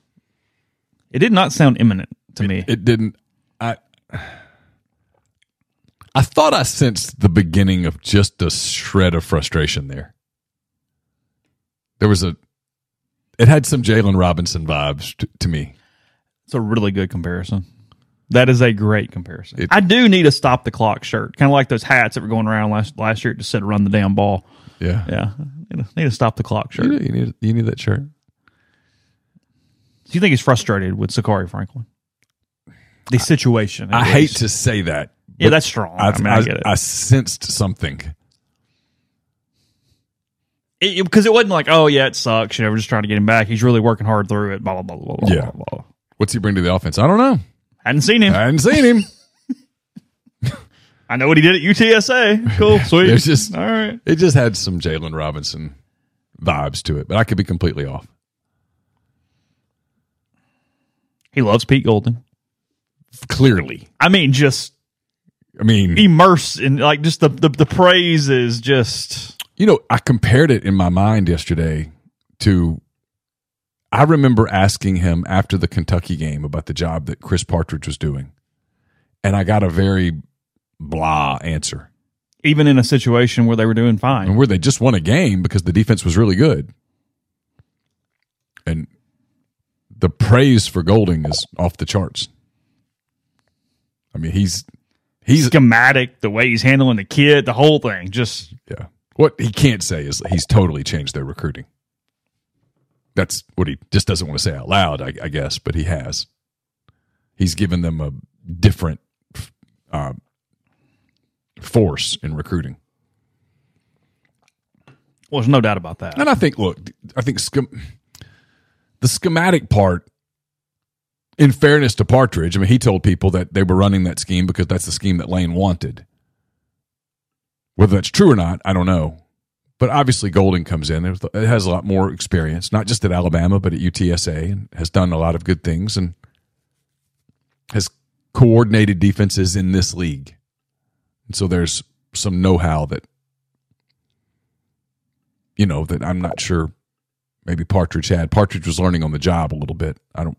It did not sound imminent to it, me. It didn't. I I thought I sensed the beginning of just a shred of frustration there. There was a. It had some Jalen Robinson vibes to, to me. It's a really good comparison. That is a great comparison. It, I do need a stop the clock shirt, kind of like those hats that were going around last last year. It just said "Run the damn ball." Yeah, yeah. Need to stop the clock shirt. You need, you need, you need that shirt. Do you think he's frustrated with Zachary Franklin? The situation. I, I hate to say that. Yeah, that's strong. I, I, mean, I, I get it. I sensed something. Because it, it, it wasn't like, oh, yeah, it sucks. You know, we're just trying to get him back. He's really working hard through it. Blah, blah, blah, blah, yeah. blah, blah. What's he bring to the offense? I don't know. Hadn't seen him. I hadn't seen him. I know what he did at U T S A. Cool, sweet. It just, all right. It just had some Jalen Robinson vibes to it, but I could be completely off. He loves Pete Golding. Clearly. I mean, just I mean immersed in like just the, the, the praise is just, you know, I compared it in my mind yesterday to, I remember asking him after the Kentucky game about the job that Chris Partridge was doing. And I got a very blah answer. Even in a situation where they were doing fine. And where they just won a game because the defense was really good. And the praise for Golding is off the charts. I mean, he's he's schematic, the way he's handling the kid, the whole thing. Just yeah. What he can't say is he's totally changed their recruiting. That's what he just doesn't want to say out loud, I, I guess, but he has. He's given them a different uh, force in recruiting. Well, there's no doubt about that. And I think, look, I think schem- the schematic part, in fairness to Partridge, I mean, he told people that they were running that scheme because that's the scheme that Lane wanted. Whether that's true or not, I don't know. But obviously, Golding comes in. It has a lot more experience, not just at Alabama, but at U T S A, and has done a lot of good things and has coordinated defenses in this league. And so there's some know-how that, you know, that I'm not sure maybe Partridge had. Partridge was learning on the job a little bit. I don't,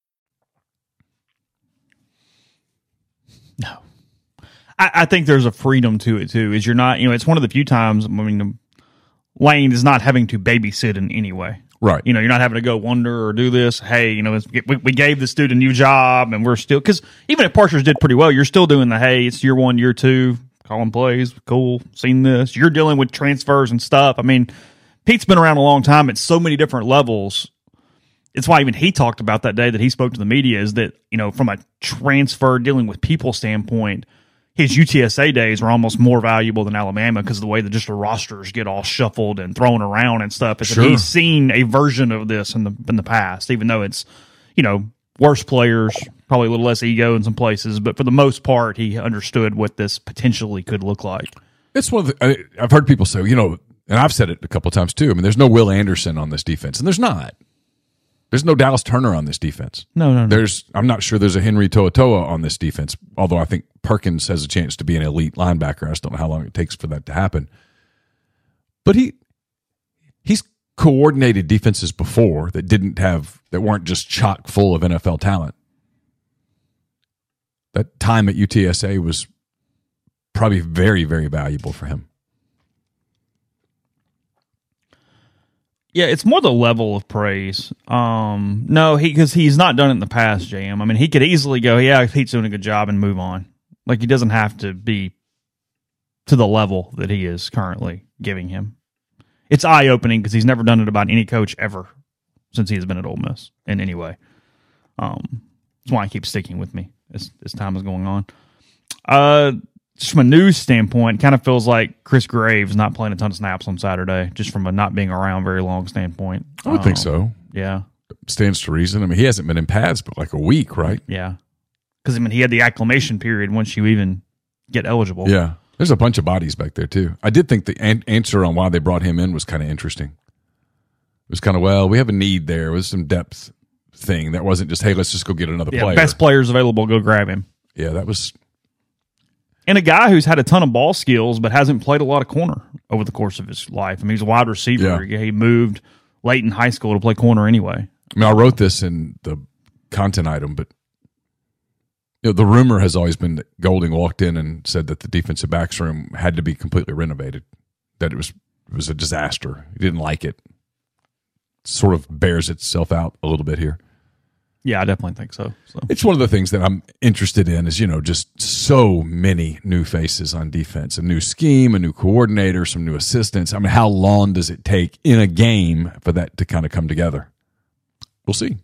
No, I, I think there's a freedom to it too. Is you're not, you know, it's one of the few times. I mean, Lane is not having to babysit in any way, right? You know, you're not having to go wonder or do this. Hey, you know, it's, we, we gave this dude a new job, and we're still, because even if Partridge did pretty well, you're still doing the hey, it's year one, year two, calling plays, cool, seen this. You're dealing with transfers and stuff. I mean, Pete's been around a long time at so many different levels. It's why even he talked about that day that he spoke to the media is that, you know, from a transfer dealing with people standpoint, his U T S A days were almost more valuable than Alabama because of the way that just the rosters get all shuffled and thrown around and stuff. Sure. He's seen a version of this in the in the past, even though it's, you know, worse players, probably a little less ego in some places. But for the most part, he understood what this potentially could look like. It's one of the, I, I've heard people say, you know, and I've said it a couple of times too. I mean, there's no Will Anderson on this defense, and there's not. There's no Dallas Turner on this defense. No, no, no. There's, I'm not sure there's a Henry To'oto'a on this defense, although I think Perkins has a chance to be an elite linebacker. I just don't know how long it takes for that to happen. But he he's coordinated defenses before that didn't have, that weren't just chock full of N F L talent. That time at U T S A was probably very, very valuable for him. Yeah, it's more the level of praise. Um, no, he because he's not done it in the past, Jam. I mean, he could easily go, yeah, Pete's doing a good job and move on. Like, he doesn't have to be to the level that he is currently giving him. It's eye-opening because he's never done it about any coach ever since he has been at Ole Miss in any way. Um, that's why I keep sticking with me as, as time is going on. Uh, just from a news standpoint, it kind of feels like Chris Graves not playing a ton of snaps on Saturday, just from a not being around very long standpoint. I would um, think so. Yeah. Stands to reason. I mean, he hasn't been in pads but like a week, right? Yeah. Because, I mean, he had the acclimation period once you even get eligible. Yeah. There's a bunch of bodies back there, too. I did think the an- answer on why they brought him in was kind of interesting. It was kind of, well, we have a need there. It was some depth thing. That wasn't just, hey, let's just go get another yeah, player. Best players available, go grab him. Yeah, that was... And a guy who's had a ton of ball skills but hasn't played a lot of corner over the course of his life. I mean, he's a wide receiver. Yeah. He moved late in high school to play corner anyway. I mean, I wrote this in the content item, but... You know, the rumor has always been that Golding walked in and said that the defensive backs room had to be completely renovated, that it was it was a disaster. He didn't like it. Sort of bears itself out a little bit here. Yeah, I definitely think so. so. It's one of the things that I'm interested in is, you know, just so many new faces on defense, a new scheme, a new coordinator, some new assistants. I mean, how long does it take in a game for that to kind of come together? We'll see.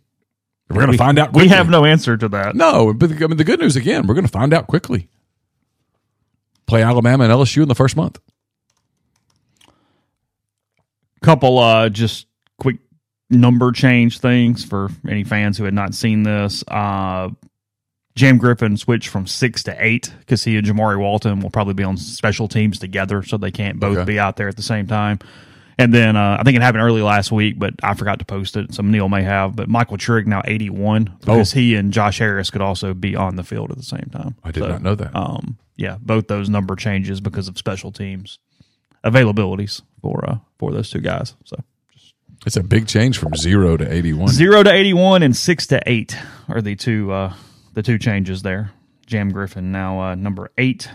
We're going to we, find out quickly. We have no answer to that. No, but I mean, the good news, again, we're going to find out quickly. Play Alabama and L S U in the first month. Couple uh, just quick number change things for any fans who had not seen this. Uh, Jam Griffin switched from six to eight because he and Jamari Walton will probably be on special teams together, so they can't both okay. be out there at the same time. And then uh, I think it happened early last week, but I forgot to post it. So Neil may have. But Michael Trigg now eighty-one because oh. he and Josh Harris could also be on the field at the same time. I did so, not know that. Um, yeah, both those number changes because of special teams availabilities for uh, for those two guys. So just, it's a big change from zero to eighty-one. Zero to eighty-one and six to eight are the two uh, the two changes there. Jam Griffin now uh, number eight.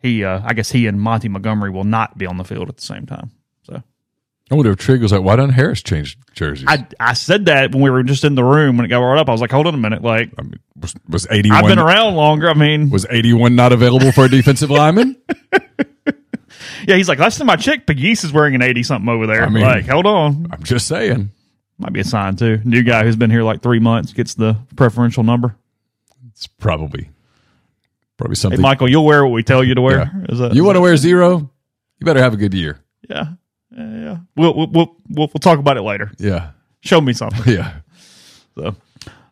He uh, I guess he and Monty Montgomery will not be on the field at the same time. I wonder if Trigg was like, why doesn't Harris change jerseys? I, I said that when we were just in the room when it got brought up. I was like, hold on a minute. Like, I mean, was, was eighty-one, I've been around longer. I mean, was eighty-one not available for a defensive lineman? Yeah, he's like, last time I checked, Pegues is wearing an eighty-something over there. I mean, like, hold on. I'm just saying. Might be a sign, too. New guy who's been here like three months gets the preferential number. It's probably probably something. Hey, Michael, you'll wear what we tell you to wear. Yeah. Is that, you want to wear zero? You better have a good year. Yeah. Uh, yeah, we'll, we'll we'll we'll talk about it later. Yeah, show me something. Yeah. So,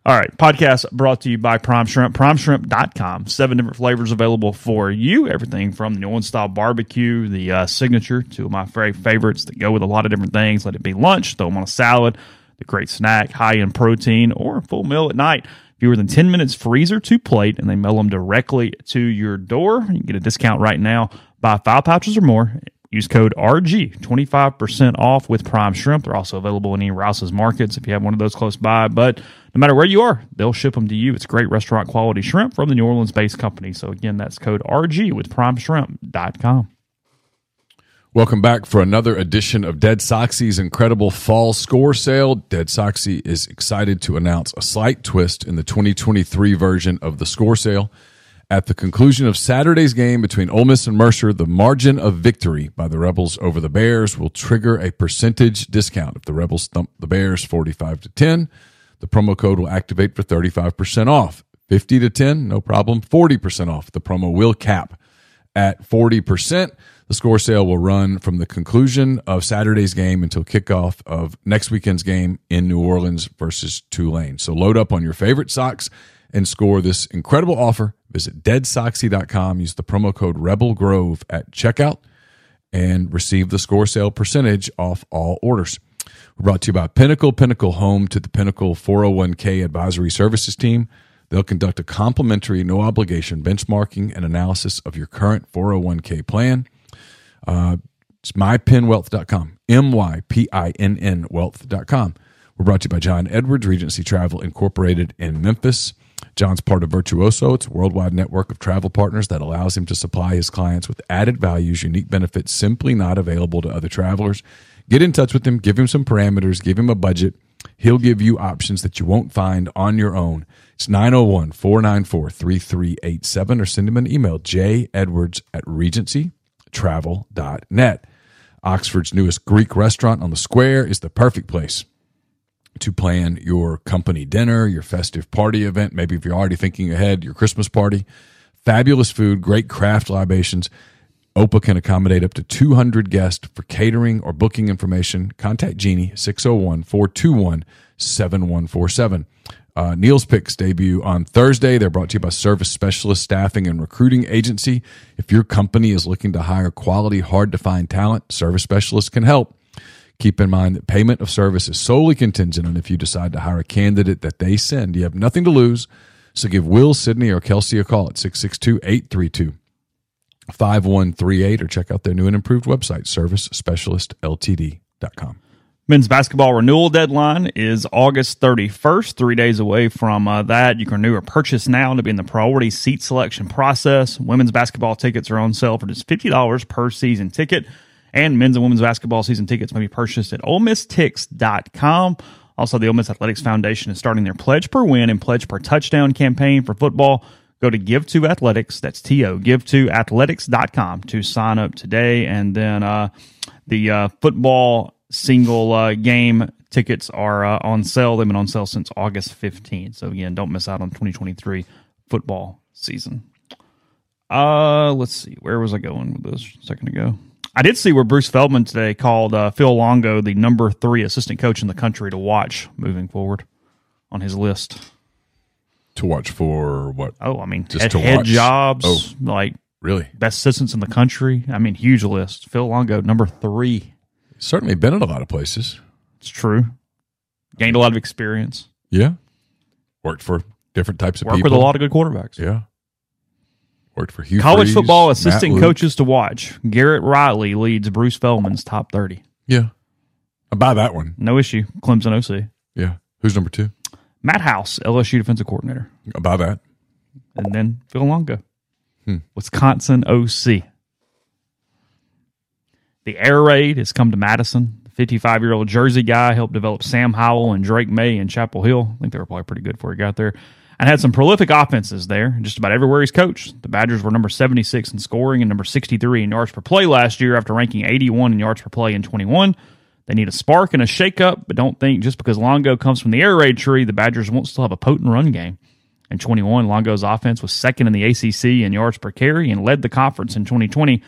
all right, podcast brought to you by Prime Shrimp, prime shrimp dot com. Seven different flavors available for you. Everything from the New Orleans style barbecue, the uh, signature, two of my very favorites that go with a lot of different things. Let it be lunch, throw them on a salad, the great snack, high in protein, or a full meal at night. Fewer than ten minutes freezer to plate, and they mail them directly to your door. You can get a discount right now. Buy five pouches or more. Use code R G, twenty-five percent off with Prime Shrimp. They're also available in any Rouse's markets if you have one of those close by. But no matter where you are, they'll ship them to you. It's great restaurant-quality shrimp from the New Orleans-based company. So, again, that's code R G with prime shrimp dot com. Welcome back for another edition of Dead Soxy's incredible fall score sale. Dead Soxy is excited to announce a slight twist in the twenty twenty-three version of the score sale. At the conclusion of Saturday's game between Ole Miss and Mercer, the margin of victory by the Rebels over the Bears will trigger a percentage discount. If the Rebels thump the Bears forty-five to ten, the promo code will activate for thirty-five percent off. fifty to ten, no problem, forty percent off. The promo will cap at forty percent. The score sale will run from the conclusion of Saturday's game until kickoff of next weekend's game in New Orleans versus Tulane. So load up on your favorite socks and score this incredible offer. Visit dead soxy dot com, use the promo code REBELGROVE at checkout, and receive the score sale percentage off all orders. We're brought to you by Pinnacle, Pinnacle home to the Pinnacle four oh one k Advisory Services team. They'll conduct a complimentary, no-obligation benchmarking and analysis of your current four oh one k plan. Uh, it's my pin wealth dot com, M Y P I N N wealth dot com. We're brought to you by John Edwards, Regency Travel Incorporated in Memphis. John's part of Virtuoso. It's a worldwide network of travel partners that allows him to supply his clients with added values, unique benefits simply not available to other travelers. Get in touch with him. Give him some parameters. Give him a budget. He'll give you options that you won't find on your own. It's nine oh one, four nine four, three three eight seven or send him an email, j edwards at regency travel dot net. Oxford's newest Greek restaurant on the square is the perfect place to plan your company dinner, your festive party event, maybe if you're already thinking ahead, your Christmas party. Fabulous food, great craft libations. O P A can accommodate up to two hundred guests. For catering or booking information, contact Jeannie, six oh one, four two one, seven one four seven. Uh, Neil's Picks debut on Thursday. They're brought to you by Service Specialist Staffing and Recruiting Agency. If your company is looking to hire quality, hard-to-find talent, Service Specialist can help. Keep in mind that payment of service is solely contingent on if you decide to hire a candidate that they send. You have nothing to lose, so give Will, Sydney, or Kelsey a call at six six two, eight three two, five one three eight or check out their new and improved website, service specialist l t d dot com. Men's basketball renewal deadline is August thirty-first, three days away from uh, that. You can renew or purchase now to be in the priority seat selection process. Women's basketball tickets are on sale for just fifty dollars per season ticket, and men's and women's basketball season tickets may be purchased at ole miss ticks dot com. Also, the Ole Miss Athletics Foundation is starting their Pledge Per Win and Pledge Per Touchdown campaign for football. Go to Give to Athletics, that's T O, give to athletics dot com to sign up today. And then uh, the uh, football single uh, game tickets are uh, on sale. They've been on sale since August fifteenth. So, again, don't miss out on twenty twenty-three football season. Uh, let's see. Where was I going with this a second ago? I did see where Bruce Feldman today called uh, Phil Longo the number three assistant coach in the country to watch moving forward on his list. To watch for what? Oh, I mean, just head, to head watch. jobs, oh, like really best assistants in the country. I mean, huge list. Phil Longo, number three. Certainly been in a lot of places. It's true. Gained a lot of experience. Yeah. Worked for different types of Worked people. Worked with a lot of good quarterbacks. Yeah. Worked for Hugh College Freeze, football assistant coaches to watch. Garrett Riley leads Bruce Feldman's top thirty. Yeah. I buy that one. No issue. Clemson O C. Yeah. Who's number two? Matt House, L S U defensive coordinator. About that. And then Phil Longo, hmm. Wisconsin O C. The air raid has come to Madison. The fifty-five-year-old Jersey guy helped develop Sam Howell and Drake May in Chapel Hill. I think they were probably pretty good before he got there. And had some prolific offenses there, just about everywhere he's coached. The Badgers were number seventy-six in scoring and number sixty-three in yards per play last year after ranking eighty-one in yards per play in twenty-one. They need a spark and a shakeup, but don't think just because Longo comes from the air raid tree, the Badgers won't still have a potent run game. In twenty-one, Longo's offense was second in the A C C in yards per carry and led the conference in twenty twenty.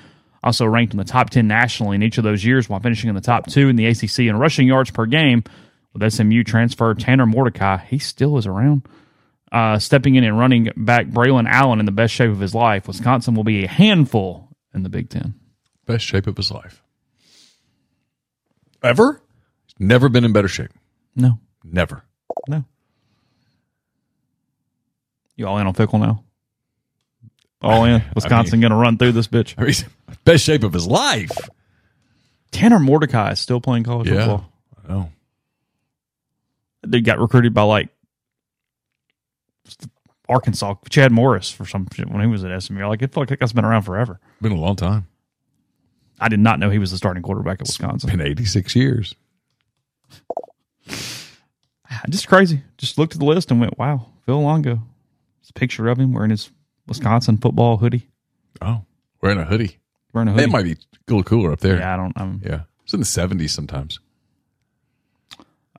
Also ranked in the top ten nationally in each of those years while finishing in the top two in the A C C in rushing yards per game. With S M U transfer Tanner Mordecai, he still is around. Uh, stepping in and running back Braylon Allen in the best shape of his life, Wisconsin will be a handful in the Big Ten. Best shape of his life. Ever? Never been in better shape. No. Never. No. You all in on Fickle now? All in? Wisconsin I mean, going to run through this bitch. I mean, best shape of his life. Tanner Mordecai is still playing college yeah, football. I know. They got recruited by, like, Arkansas, Chad Morris for some shit when he was at S M U. Like, it felt like that's been around forever. Been a long time. I did not know he was the starting quarterback at Wisconsin. It's been eighty-six years. Just crazy. Just looked at the list and went, wow, Phil Longo. It's a picture of him wearing his Wisconsin football hoodie. Oh, wearing a hoodie. Wearing a hoodie. That might be a little cooler up there. Yeah, I don't know. Yeah, it's in the seventies sometimes.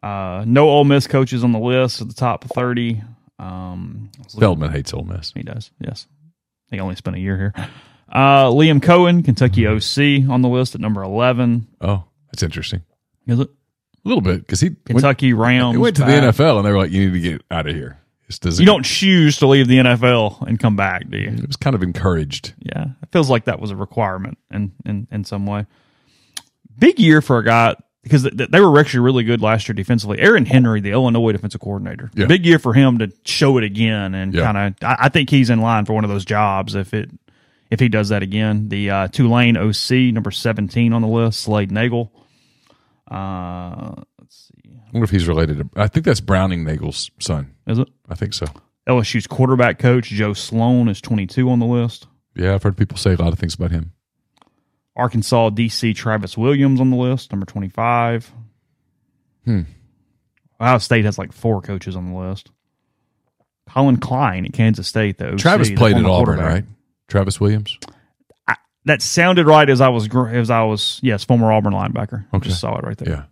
Uh, no Ole Miss coaches on the list of the top thirty. Um, Feldman hates Ole Miss. He does, yes. He only spent a year here. Uh, Liam Cohen, Kentucky O C, on the list at number eleven. Oh, that's interesting. Is it? A little bit, because he Kentucky went, Rams. He went to back. the N F L, and they were like, you need to get out of here. This you don't choose to leave the N F L and come back, do you? It was kind of encouraged. Yeah, it feels like that was a requirement in, in, in some way. Big year for a guy, because th- th- they were actually really good last year defensively. Aaron Henry, the Illinois defensive coordinator. Yeah. Big year for him to show it again, and yeah. kind of. I, I think he's in line for one of those jobs if it – If he does that again, the uh, Tulane O C, number seventeen on the list, Slade Nagel. Uh, let's see. I wonder if he's related to, I think that's Browning Nagel's son. Is it? I think so. L S U's quarterback coach, Joe Sloan, is twenty-two on the list. Yeah, I've heard people say a lot of things about him. Arkansas D C Travis Williams on the list, number twenty-five. Hmm. Ohio State has like four coaches on the list. Colin Klein at Kansas State, though. Travis played at Auburn, right? Travis Williams. I, that sounded right as I was as I was yes, former Auburn linebacker. Okay. I just saw it right there. Yeah.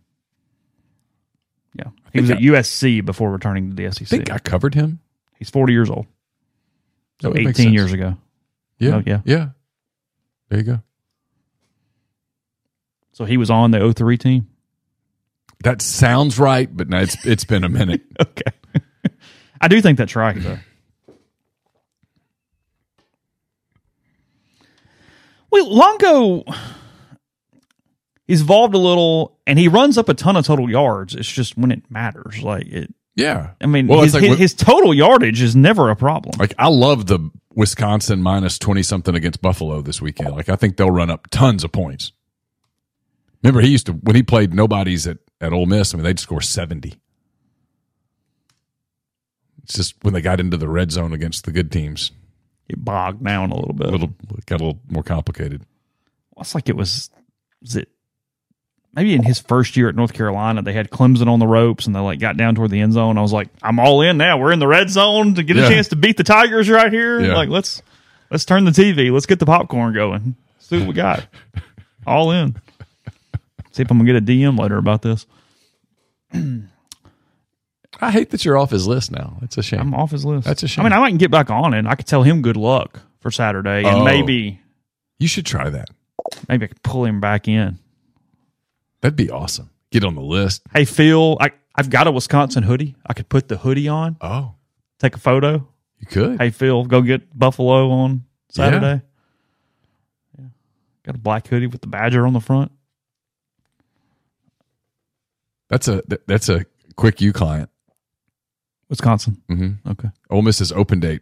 Yeah. He was I, at U S C before returning to the S E C. I think I covered him. He's forty years old. So eighteen years ago. Yeah. So, yeah. Yeah. There you go. So he was on the oh three team? That sounds right, but no, it's it's been a minute. Okay. I do think that's right, though. Well, Longo is involved a little, and he runs up a ton of total yards. It's just when it matters. Like it. Yeah. I mean, well, his, like, his, his total yardage is never a problem. Like, I love the Wisconsin minus twenty-something against Buffalo this weekend. Like, I think they'll run up tons of points. Remember, he used to, when he played nobodies at, at Ole Miss, I mean, they'd score seventy. It's just when they got into the red zone against the good teams, it bogged down a little bit. A little, got a little more complicated. Well, it's like it was, was it maybe in his first year at North Carolina, they had Clemson on the ropes and they like got down toward the end zone. I was like, I'm all in now. We're in the red zone to get yeah. a chance to beat the Tigers right here. Yeah. Like, let's let's turn the T V. Let's get the popcorn going. Let's see what we got. All in. See if I'm gonna get a D M later about this. I hate that you're off his list now. It's a shame. I'm off his list. That's a shame. I mean, I might get back on it. I could tell him good luck for Saturday, and oh, maybe you should try that. Maybe I could pull him back in. That'd be awesome. Get on the list. Hey, Phil, I I've got a Wisconsin hoodie. I could put the hoodie on. Oh, take a photo. You could. Hey, Phil, go get Buffalo on Saturday. Yeah. Yeah. Got a black hoodie with the Badger on the front. That's a that's a quick U client. Wisconsin. Mm-hmm. Okay. Ole Miss's open date.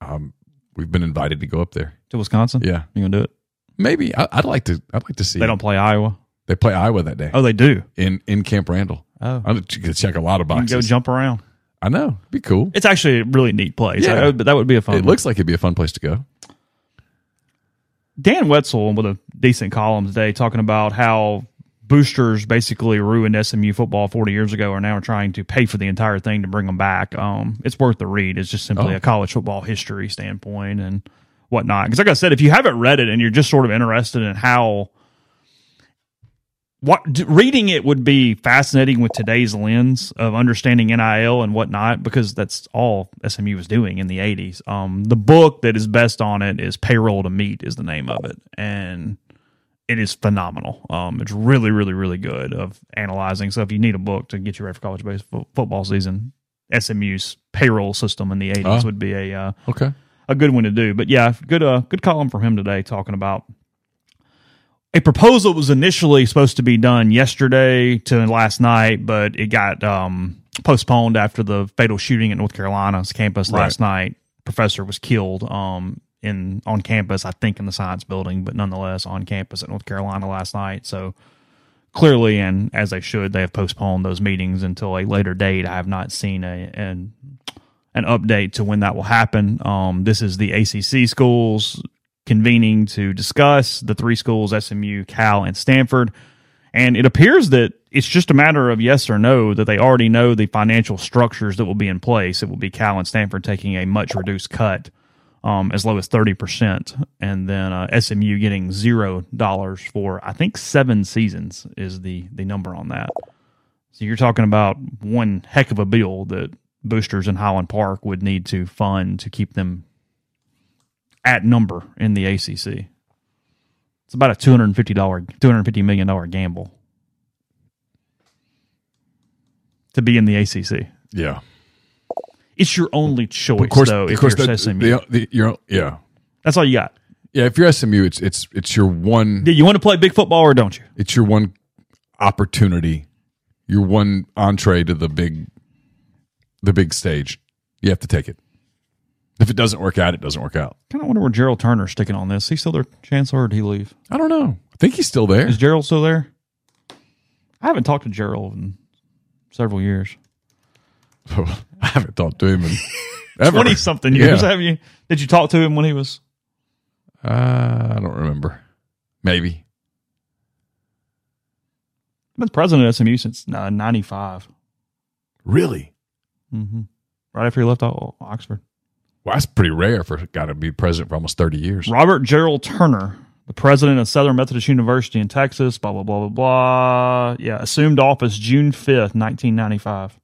Um, we've been invited to go up there to Wisconsin. Yeah, you gonna do it? Maybe. I, I'd like to. I'd like to see. They don't play Iowa. They play Iowa that day. Oh, they do in in Camp Randall. Oh, I'm gonna check a lot of boxes. You can go jump around. I know. Be cool. It's actually a really neat place. Yeah, I, but that would be a fun. It place. Looks like it'd be a fun place to go. Dan Wetzel with a decent column today talking about how boosters basically ruined S M U football forty years ago, are now trying to pay for the entire thing to bring them back. Um, it's worth the read. It's just simply oh. a college football history standpoint and whatnot. Because like I said, if you haven't read it and you're just sort of interested in how what reading it would be fascinating with today's lens of understanding N I L and whatnot, because that's all S M U was doing in the eighties. Um, the book that is best on it is Payroll to Meat is the name of it. And it is phenomenal. Um, it's really, really, really good of analyzing. So if you need a book to get you ready for college based fo- football season, S M U's payroll system in the eighties uh, would be a uh, okay a good one to do. But yeah, good uh, good column from him today talking about a proposal that was initially supposed to be done yesterday to last night, but it got um, postponed after the fatal shooting at North Carolina's campus right. last night. Professor was killed. Um, in on campus, I think in the science building, but nonetheless on campus at North Carolina last night. So clearly, and as they should, they have postponed those meetings until a later date. I have not seen a an, an update to when that will happen. Um, this is the A C C schools convening to discuss the three schools, S M U, Cal, and Stanford. And it appears that it's just a matter of yes or no, that they already know the financial structures that will be in place. It will be Cal and Stanford taking a much reduced cut, Um, as low as thirty percent, and then uh, S M U getting zero dollars for, I think, seven seasons is the the number on that. So you're talking about one heck of a bill that boosters in Highland Park would need to fund to keep them at number in the A C C. It's about a two hundred fifty million dollars gamble to be in the A C C. Yeah. It's your only choice, course, though, if course you're that, S M U. The, the, you're, yeah. That's all you got. Yeah, if you're S M U, it's it's it's your one... Do you want to play big football or don't you? It's your one opportunity, your one entree to the big the big stage. You have to take it. If it doesn't work out, it doesn't work out. I kind of wonder where Gerald Turner's sticking on this. Is he still their chancellor or did he leave? I don't know. I think he's still there. Is Gerald still there? I haven't talked to Gerald in several years. Oh, I haven't talked to him in ever. twenty-something years, yeah. Have you? Did you talk to him when he was? Uh, I don't remember. Maybe. I've been president of S M U since ninety-five. Really? Mm-hmm. Right after he left Oxford. Well, that's pretty rare for a guy to be president for almost thirty years. Robert Gerald Turner, the president of Southern Methodist University in Texas, blah, blah, blah, blah, blah. Yeah, assumed office June fifth, nineteen ninety-five.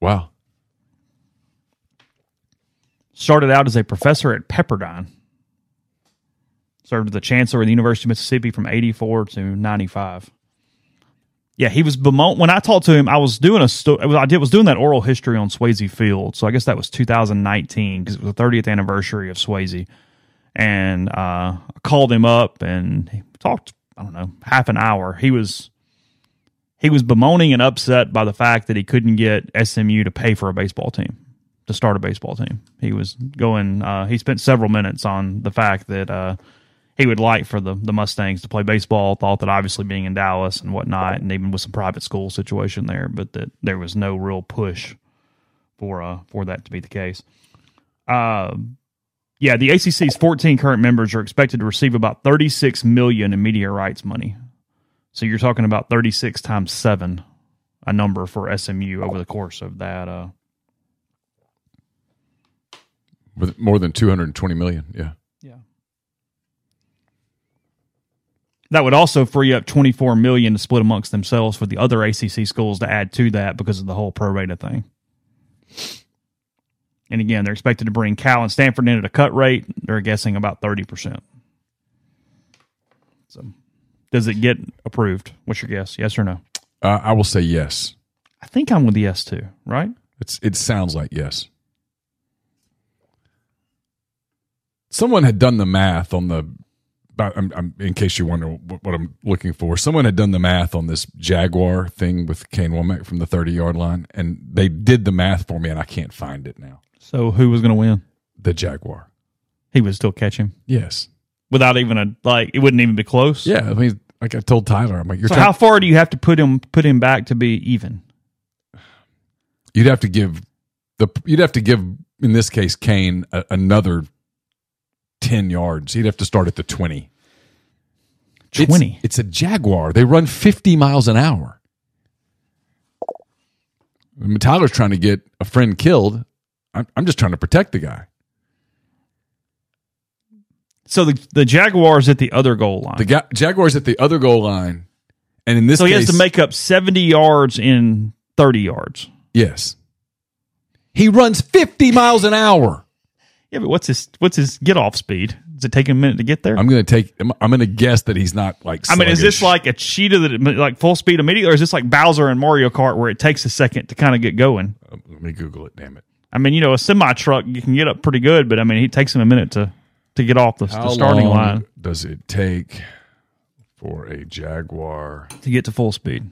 Wow. Started out as a professor at Pepperdine. Served as the chancellor of the University of Mississippi from eighty-four to ninety-five. Yeah, he was bemo- when I talked to him. I was doing a sto- I did was doing that oral history on Swayze Field, so I guess that was two thousand nineteen because it was the thirtieth anniversary of Swayze. And uh, I called him up and he talked. I don't know, half an hour. He was he was bemoaning and upset by the fact that he couldn't get S M U to pay for a baseball team. To start a baseball team. He was going, uh, he spent several minutes on the fact that uh, he would like for the, the Mustangs to play baseball, thought that obviously being in Dallas and whatnot, and even with some private school situation there, but that there was no real push for uh, for that to be the case. Uh, yeah, the A C C's fourteen current members are expected to receive about thirty-six million dollars in media rights money. So you're talking about thirty-six times seven, a number for S M U over the course of that uh with more than two hundred twenty million dollars, yeah. Yeah. That would also free up twenty-four million dollars to split amongst themselves for the other A C C schools to add to that because of the whole prorated thing. And again, they're expected to bring Cal and Stanford in at a cut rate. They're guessing about thirty percent. So, does it get approved? What's your guess? Yes or no? Uh, I will say yes. I think I'm with the yes too, right? It's It sounds like yes. Someone had done the math on the, I'm, I'm, in case you wonder what, what I'm looking for, someone had done the math on this Jaguar thing with Kane Womack from the thirty-yard line, and they did the math for me, and I can't find it now. So who was going to win? The Jaguar. He would still catch him? Yes. Without even a, like, it wouldn't even be close? Yeah, I mean, like I told Tyler, I'm like, you're So trying- how far do you have to put him put him back to be even? You'd have to give, the you'd have to give, in this case, Kane a, another ten yards. He'd have to start at the twenty. twenty? It's, it's a Jaguar. They run fifty miles an hour. I mean, Tyler's trying to get a friend killed. I'm, I'm just trying to protect the guy. So the, the Jaguar's at the other goal line. The ga- Jaguar's at the other goal line. And in this so case... So he has to make up seventy yards in thirty yards. Yes. He runs fifty miles an hour. Yeah, but what's his what's his get off speed? Does it take him a minute to get there? I'm gonna take. I'm, I'm gonna guess that he's not like. Sluggish. I mean, is this like a cheetah that it, like full speed immediately, or is this like Bowser in Mario Kart where it takes a second to kind of get going? Uh, let me Google it. Damn it! I mean, you know, a semi truck you can get up pretty good, but I mean, it takes him a minute to to get off the, How the starting long line. Does it take for a Jaguar to get to full speed?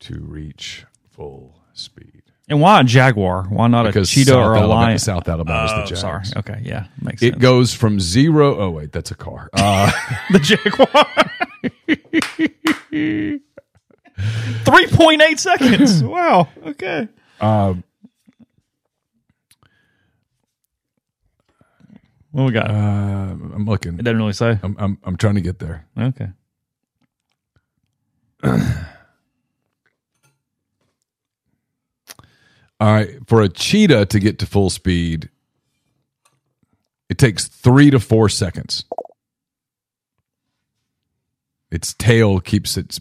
To reach full speed. And why a Jaguar? Why not because a cheetah South or a Alabama, lion? South Alabama is uh, the Jaguar. Sorry. Okay, yeah. Makes sense. It goes from zero... Oh, wait, that's a car. Uh, the Jaguar. three point eight seconds. Wow, okay. Uh, what we got? Uh, I'm looking. It doesn't really say? I'm, I'm, I'm trying to get there. Okay. All right, for a cheetah to get to full speed, it takes three to four seconds. Its tail keeps it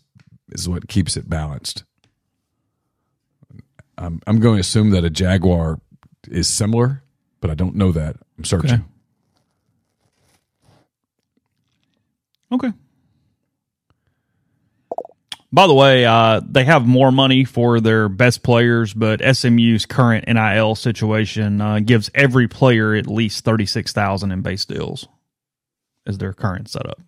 is what keeps it balanced. I'm I'm going to assume that a Jaguar is similar, but I don't know that. I'm searching. Okay. Okay. By the way, uh, they have more money for their best players, but S M U's current N I L situation uh, gives every player at least thirty-six thousand dollars in base deals as their current setup.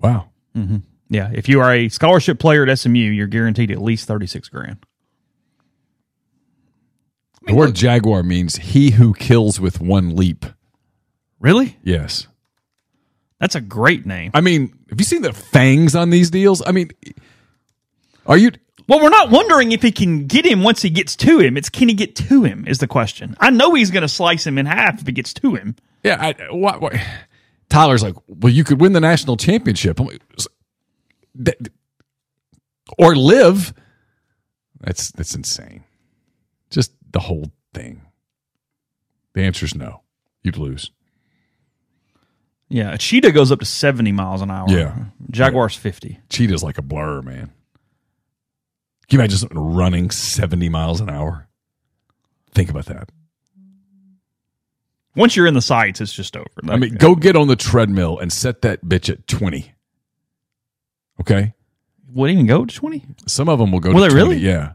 Wow. Mm-hmm. Yeah, if you are a scholarship player at S M U, you're guaranteed at least thirty-six grand. I mean, the word look, Jaguar means he who kills with one leap. Really? Yes. That's a great name. I mean, have you seen the fangs on these deals? I mean, are you... Well, we're not wondering if he can get him once he gets to him. It's can he get to him is the question. I know he's going to slice him in half if he gets to him. Yeah. I, why, why, Tyler's like, well, you could win the national championship. I'm like, or live. That's that's insane. Just the whole thing. The answer is no. You'd lose. Yeah, a cheetah goes up to seventy miles an hour. Yeah. Jaguar's yeah. fifty. Cheetah's like a blur, man. Can you imagine something running seventy miles an hour? Think about that. Once you're in the sights, it's just over. Like, I mean, go get on the treadmill and set that bitch at twenty. Okay? Would it even go to twenty? Some of them will go will to twenty. Will they really? Yeah.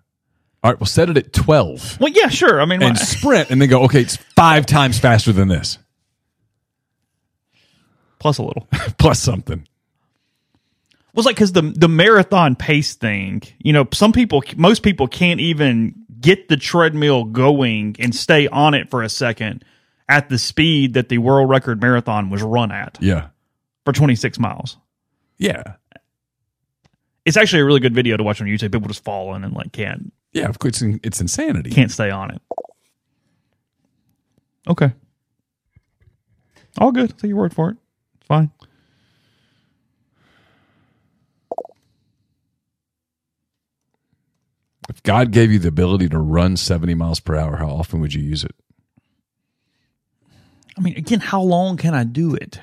All right, we'll set it at twelve. Well, yeah, sure. I mean, and why? Sprint, and then go, okay, it's five times faster than this. Plus a little. Plus something. Well, it's like, because the, the marathon pace thing, you know, some people, most people can't even get the treadmill going and stay on it for a second at the speed that the world record marathon was run at. Yeah. For twenty-six miles. Yeah. It's actually a really good video to watch on YouTube. People just fall in and like can't. Yeah, of course. It's, it's insanity. Can't stay on it. Okay. All good. Take your word for it. It's fine. If God gave you the ability to run seventy miles per hour, how often would you use it? I mean, again, how long can I do it?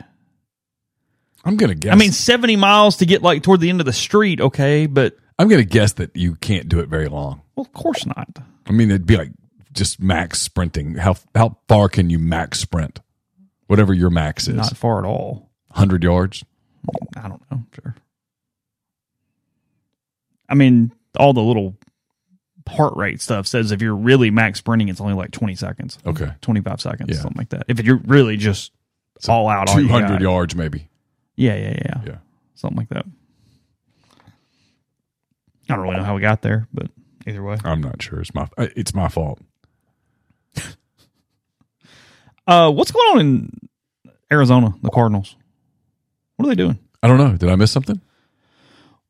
I'm going to guess. I mean, seventy miles to get like toward the end of the street, okay, but... I'm going to guess that you can't do it very long. Well, of course not. I mean, it'd be like just max sprinting. How how far can you max sprint? Whatever your max is. Not far at all. one hundred yards? I don't know. Sure. I mean, all the little heart rate stuff says if you're really max sprinting, it's only like twenty seconds. Okay. twenty-five seconds, yeah. Something like that. If you're really just so all out on two hundred yards, maybe. Yeah, yeah, yeah. Yeah. Something like that. I don't really know how we got there, but either way. I'm not sure. It's my it's my fault. uh, what's going on in Arizona, the Cardinals? What are they doing? I don't know. Did I miss something?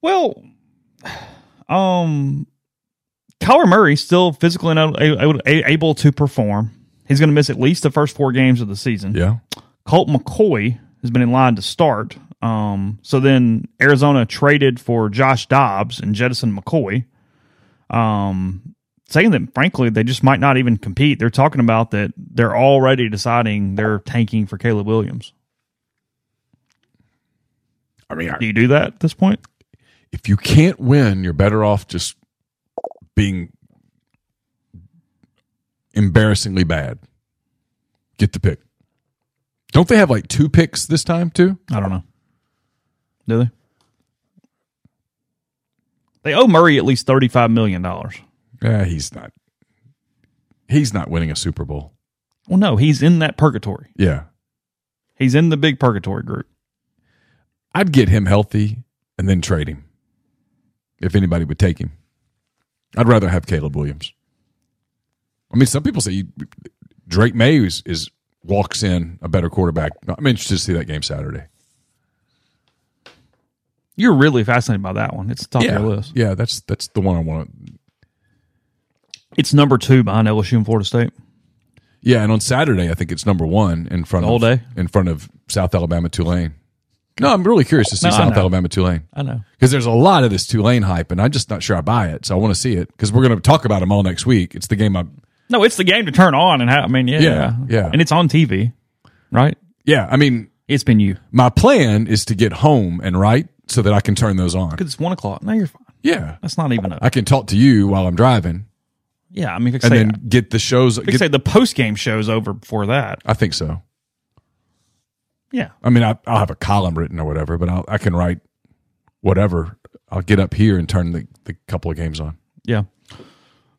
Well, um, Kyler Murray's still physically able, able to perform. He's going to miss at least the first four games of the season. Yeah. Colt McCoy has been in line to start. Um, so then Arizona traded for Josh Dobbs and Jettison McCoy, um, saying that, frankly, they just might not even compete. They're talking about that they're already deciding they're tanking for Caleb Williams. I mean, I, do you do that at this point? If you can't win, you're better off just being embarrassingly bad. Get the pick. Don't they have like two picks this time, too? I don't know. Do they? They owe Murray at least thirty-five million dollars. Yeah, he's not. He's not winning a Super Bowl. Well, no, he's in that purgatory. Yeah. He's in the big purgatory group. I'd get him healthy and then trade him if anybody would take him. I'd rather have Caleb Williams. I mean, some people say you, Drake May is, is walks in a better quarterback. I'm interested to see that game Saturday. You're really fascinated by that one. It's the top yeah. of your list. Yeah, that's that's the one I want. It's number two behind L S U and Florida State. Yeah, and on Saturday I think it's number one in front of all day in front of South Alabama Tulane. No, I'm really curious to see no, South Alabama Tulane. I know because there's a lot of this Tulane hype, and I'm just not sure I buy it. So I want to see it because we're going to talk about them all next week. It's the game I. No, it's the game to turn on and have, I mean, yeah, yeah, yeah, and it's on T V, right? Yeah, I mean, it's been you. My plan is to get home and write so that I can turn those on because it's one o'clock. No, you're fine. Yeah, that's not even. Up. I can talk to you while I'm driving. Yeah, I mean, if I and say, then get the shows. If get, say the post game show's over before that. I think so. Yeah, I mean, I, I'll have a column written or whatever, but I'll, I can write whatever. I'll get up here and turn the, the couple of games on. Yeah.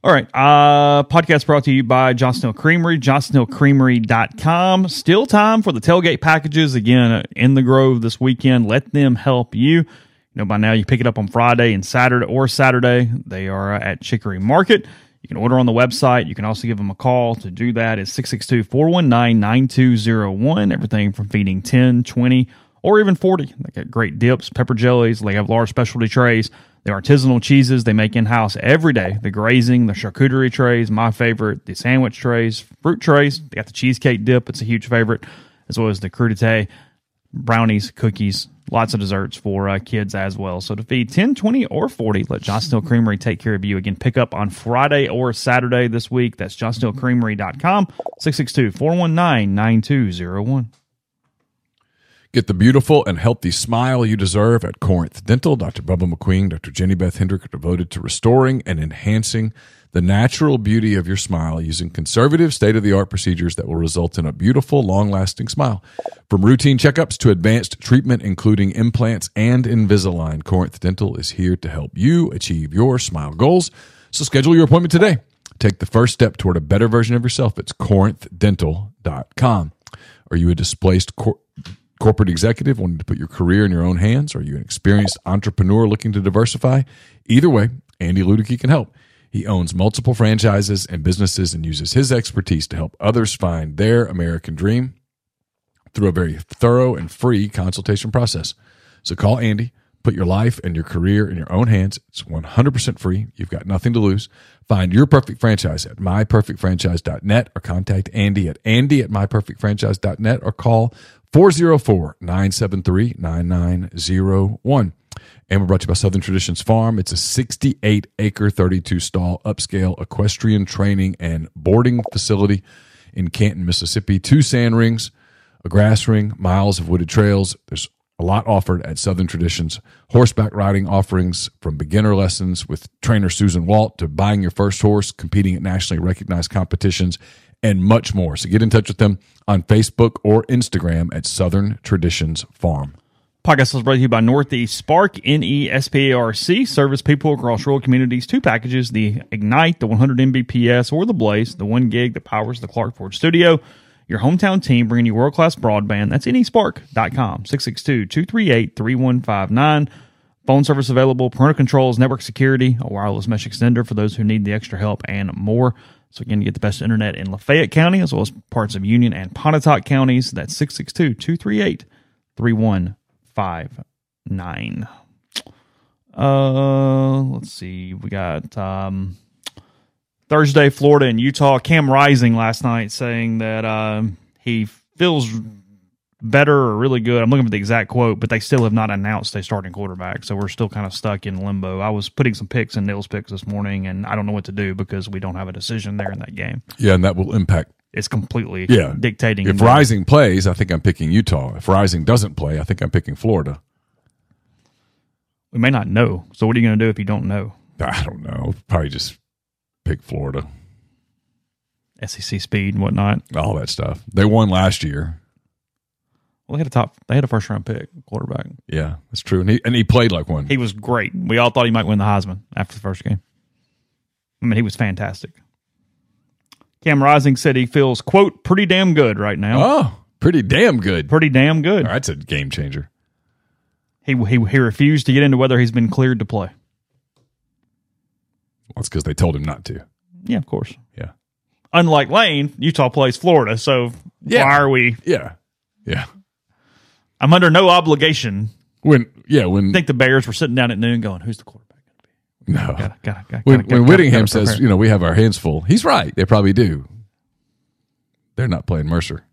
All right. Uh, podcast brought to you by Johnson Hill Creamery, johnson hill creamery dot com. Still time for the tailgate packages. Again, in the Grove this weekend. Let them help you. You know, by now you pick it up on Friday and Saturday or Saturday. They are at Chicory Market. You can order on the website. You can also give them a call to do that. It's six six two, four one nine, nine two zero one. Everything from feeding ten, twenty, or even forty. They got great dips, pepper jellies. They have large specialty trays. The artisanal cheeses they make in-house every day. The grazing, the charcuterie trays, my favorite. The sandwich trays, fruit trays. They got the cheesecake dip. It's a huge favorite, as well as the crudité. brownies, cookies, lots of desserts for uh, kids as well. So to feed ten, twenty, or forty, let Johnsonville Creamery take care of you. Again, pick up on Friday or Saturday this week. That's johnsonville creamery dot com, six six two, four one nine, nine two zero one. Get the beautiful and healthy smile you deserve at Corinth Dental. Doctor Bubba McQueen, Doctor Jenny Beth Hendrick are devoted to restoring and enhancing the natural beauty of your smile using conservative, state-of-the-art procedures that will result in a beautiful, long-lasting smile. From routine checkups to advanced treatment, including implants and Invisalign, Corinth Dental is here to help you achieve your smile goals. So schedule your appointment today. Take the first step toward a better version of yourself. It's corinth dental dot com. Are you a displaced... Cor- Corporate executive wanting to put your career in your own hands? Are you an experienced entrepreneur looking to diversify? Either way, Andy Ludicky can help. He owns multiple franchises and businesses and uses his expertise to help others find their American dream through a very thorough and free consultation process. So call Andy, put your life and your career in your own hands. It's one hundred percent free. You've got nothing to lose. Find your perfect franchise at my perfect franchise dot net or contact Andy at andy at my perfect franchise dot net or call four oh four, nine seven three, nine nine zero one. And we're brought to you by Southern Traditions Farm. It's a sixty-eight acre, thirty-two stall, upscale equestrian training and boarding facility in Canton, Mississippi. Two sand rings, a grass ring, miles of wooded trails. There's a lot offered at Southern Traditions. Horseback riding offerings from beginner lessons with trainer Susan Walt to buying your first horse, competing at nationally recognized competitions, and much more. So get in touch with them on Facebook or Instagram at Southern Traditions Farm. Podcast is brought to you by Northeast Spark, N E S P A R C. Service people across rural communities. Two packages, the Ignite, the one hundred megabits per second, or the Blaze, the one gig that powers the Clark Ford studio. Your hometown team bringing you world-class broadband. That's N E spark dot com, six six two, two three eight, three one five nine. Phone service available, parental controls, network security, a wireless mesh extender for those who need the extra help, and more. So again, you get the best internet in Lafayette County as well as parts of Union and Pontotoc counties. That's six six two, two three eight, three one five nine. Uh, let's see. We got um, Thursday, Florida and Utah. Cam Rising last night saying that um, he feels better or really good. I'm looking for the exact quote, but they still have not announced a starting quarterback, so we're still kind of stuck in limbo. I was putting some picks in Neil's picks this morning, and I don't know what to do because we don't have a decision there in that game. Yeah, and that will impact. It's completely yeah. dictating. If Rising plays, I think I'm picking Utah. If Rising doesn't play, I think I'm picking Florida. We may not know. So what are you going to do if you don't know? I don't know. Probably just pick Florida. S E C speed and whatnot. All that stuff. They won last year. Well, they had a top. They had a first round pick quarterback. Yeah, that's true. And he and he played like one. He was great. We all thought he might win the Heisman after the first game. I mean, he was fantastic. Cam Rising said he feels, quote, pretty damn good right now. Oh, pretty damn good. Pretty damn good. All right, that's a game changer. He he he refused to get into whether he's been cleared to play. Well, it's because they told him not to. Yeah, of course. Yeah. Unlike Lane, Utah plays Florida, so yeah. why are we? Yeah. Yeah. I'm under no obligation. When yeah, when I think the Bears were sitting down at noon going, who's the quarterback going to be? No. Gotta, gotta, gotta, when gotta, when gotta, Whittingham gotta says, you know, we have our hands full, he's right. They probably do. They're not playing Mercer.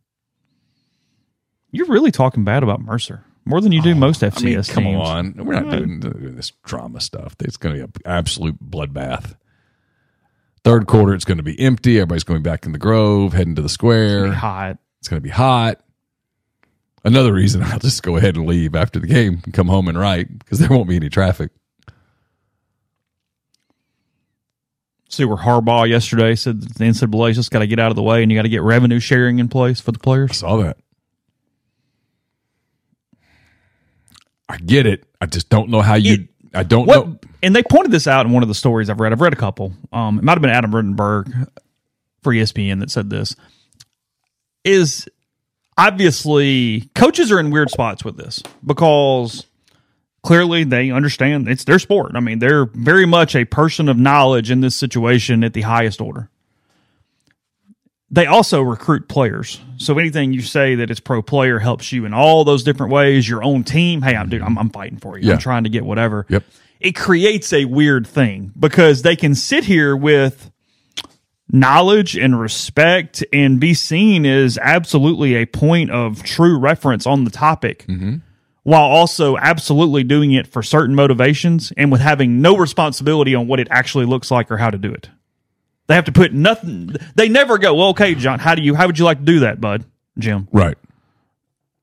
You're really talking bad about Mercer. More than you do oh, most F C S I mean, teams. Come on. We're not doing, doing this drama stuff. It's going to be an absolute bloodbath. Third quarter, it's going to be empty. Everybody's going back in the Grove, heading to the square. It's going to be hot. It's going to be hot. Another reason I'll just go ahead and leave after the game and come home and write because there won't be any traffic. See where Harbaugh yesterday said that the N C double A just got to get out of the way and you got to get revenue sharing in place for the players. I saw that. I get it. I just don't know how you. It, I don't what, know. And they pointed this out in one of the stories I've read. I've read a couple. Um, it might have been Adam Rittenberg for E S P N that said this. Is. Obviously, coaches are in weird spots with this because clearly they understand it's their sport. I mean, they're very much a person of knowledge in this situation at the highest order. They also recruit players. So anything you say that it's pro player helps you in all those different ways. Your own team, hey, I'm, dude, I'm, I'm fighting for you. Yeah. I'm trying to get whatever. Yep. It creates a weird thing because they can sit here with knowledge and respect and be seen as absolutely a point of true reference on the topic, mm-hmm. while also absolutely doing it for certain motivations and with having no responsibility on what it actually looks like or how to do it. They have to put nothing. They never go, well, okay, John, how do you, how would you like to do that, bud, Jim? Right.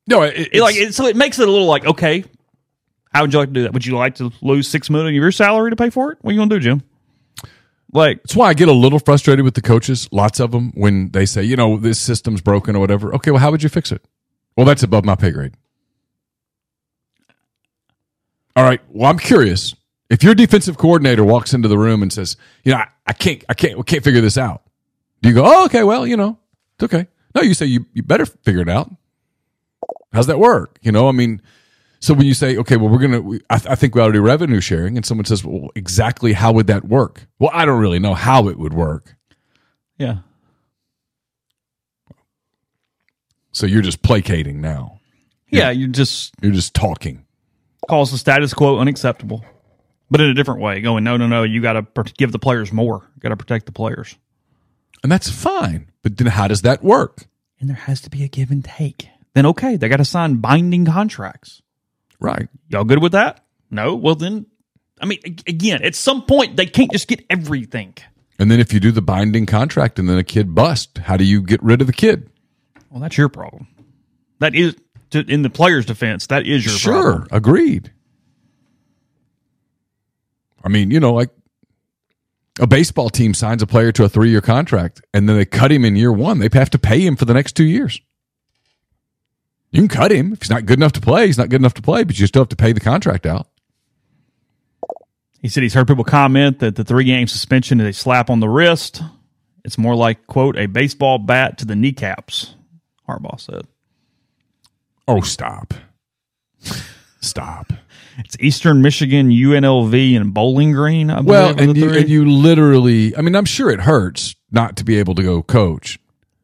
No, it, it's, like, it, so it makes it a little like, okay, how would you like to do that? Would you like to lose six million of your salary to pay for it? What are you going to do, Jim? Like, that's why I get a little frustrated with the coaches, lots of them, when they say, you know, this system's broken or whatever. Okay, well, how would you fix it? Well, that's above my pay grade. All right, well, I'm curious. If your defensive coordinator walks into the room and says, you know, I, I can't, I can't, we can't figure this out. Do you go, oh, okay, well, you know, it's okay. No, you say you, you better figure it out. How's that work? You know, I mean, so when you say, okay, well, we're going to, we, I, I think we ought to do revenue sharing. And someone says, well, exactly how would that work? Well, I don't really know how it would work. Yeah. So you're just placating now. Yeah. You're, you're just, you're just talking. Calls the status quo unacceptable. But in a different way, going, no, no, no, you got to per- give the players more. You got to protect the players. And that's fine. But then how does that work? And there has to be a give and take. Then, okay, they got to sign binding contracts. Right. Y'all good with that? No? Well, then, I mean, again, at some point, they can't just get everything. And then if you do the binding contract and then a kid busts, how do you get rid of the kid? Well, that's your problem. That is, to, in the player's defense, that is your sure, problem. Sure, agreed. I mean, you know, like a baseball team signs a player to a three-year contract, and then they cut him in year one. They have to pay him for the next two years. You can cut him. If he's not good enough to play, he's not good enough to play, but you still have to pay the contract out. He said he's heard people comment that the three-game suspension is a slap on the wrist. It's more like, quote, a baseball bat to the kneecaps, Harbaugh said. Oh, stop. Stop. It's Eastern Michigan, U N L V, and Bowling Green. I well, and you, and you literally, I mean, I'm sure it hurts not to be able to go coach.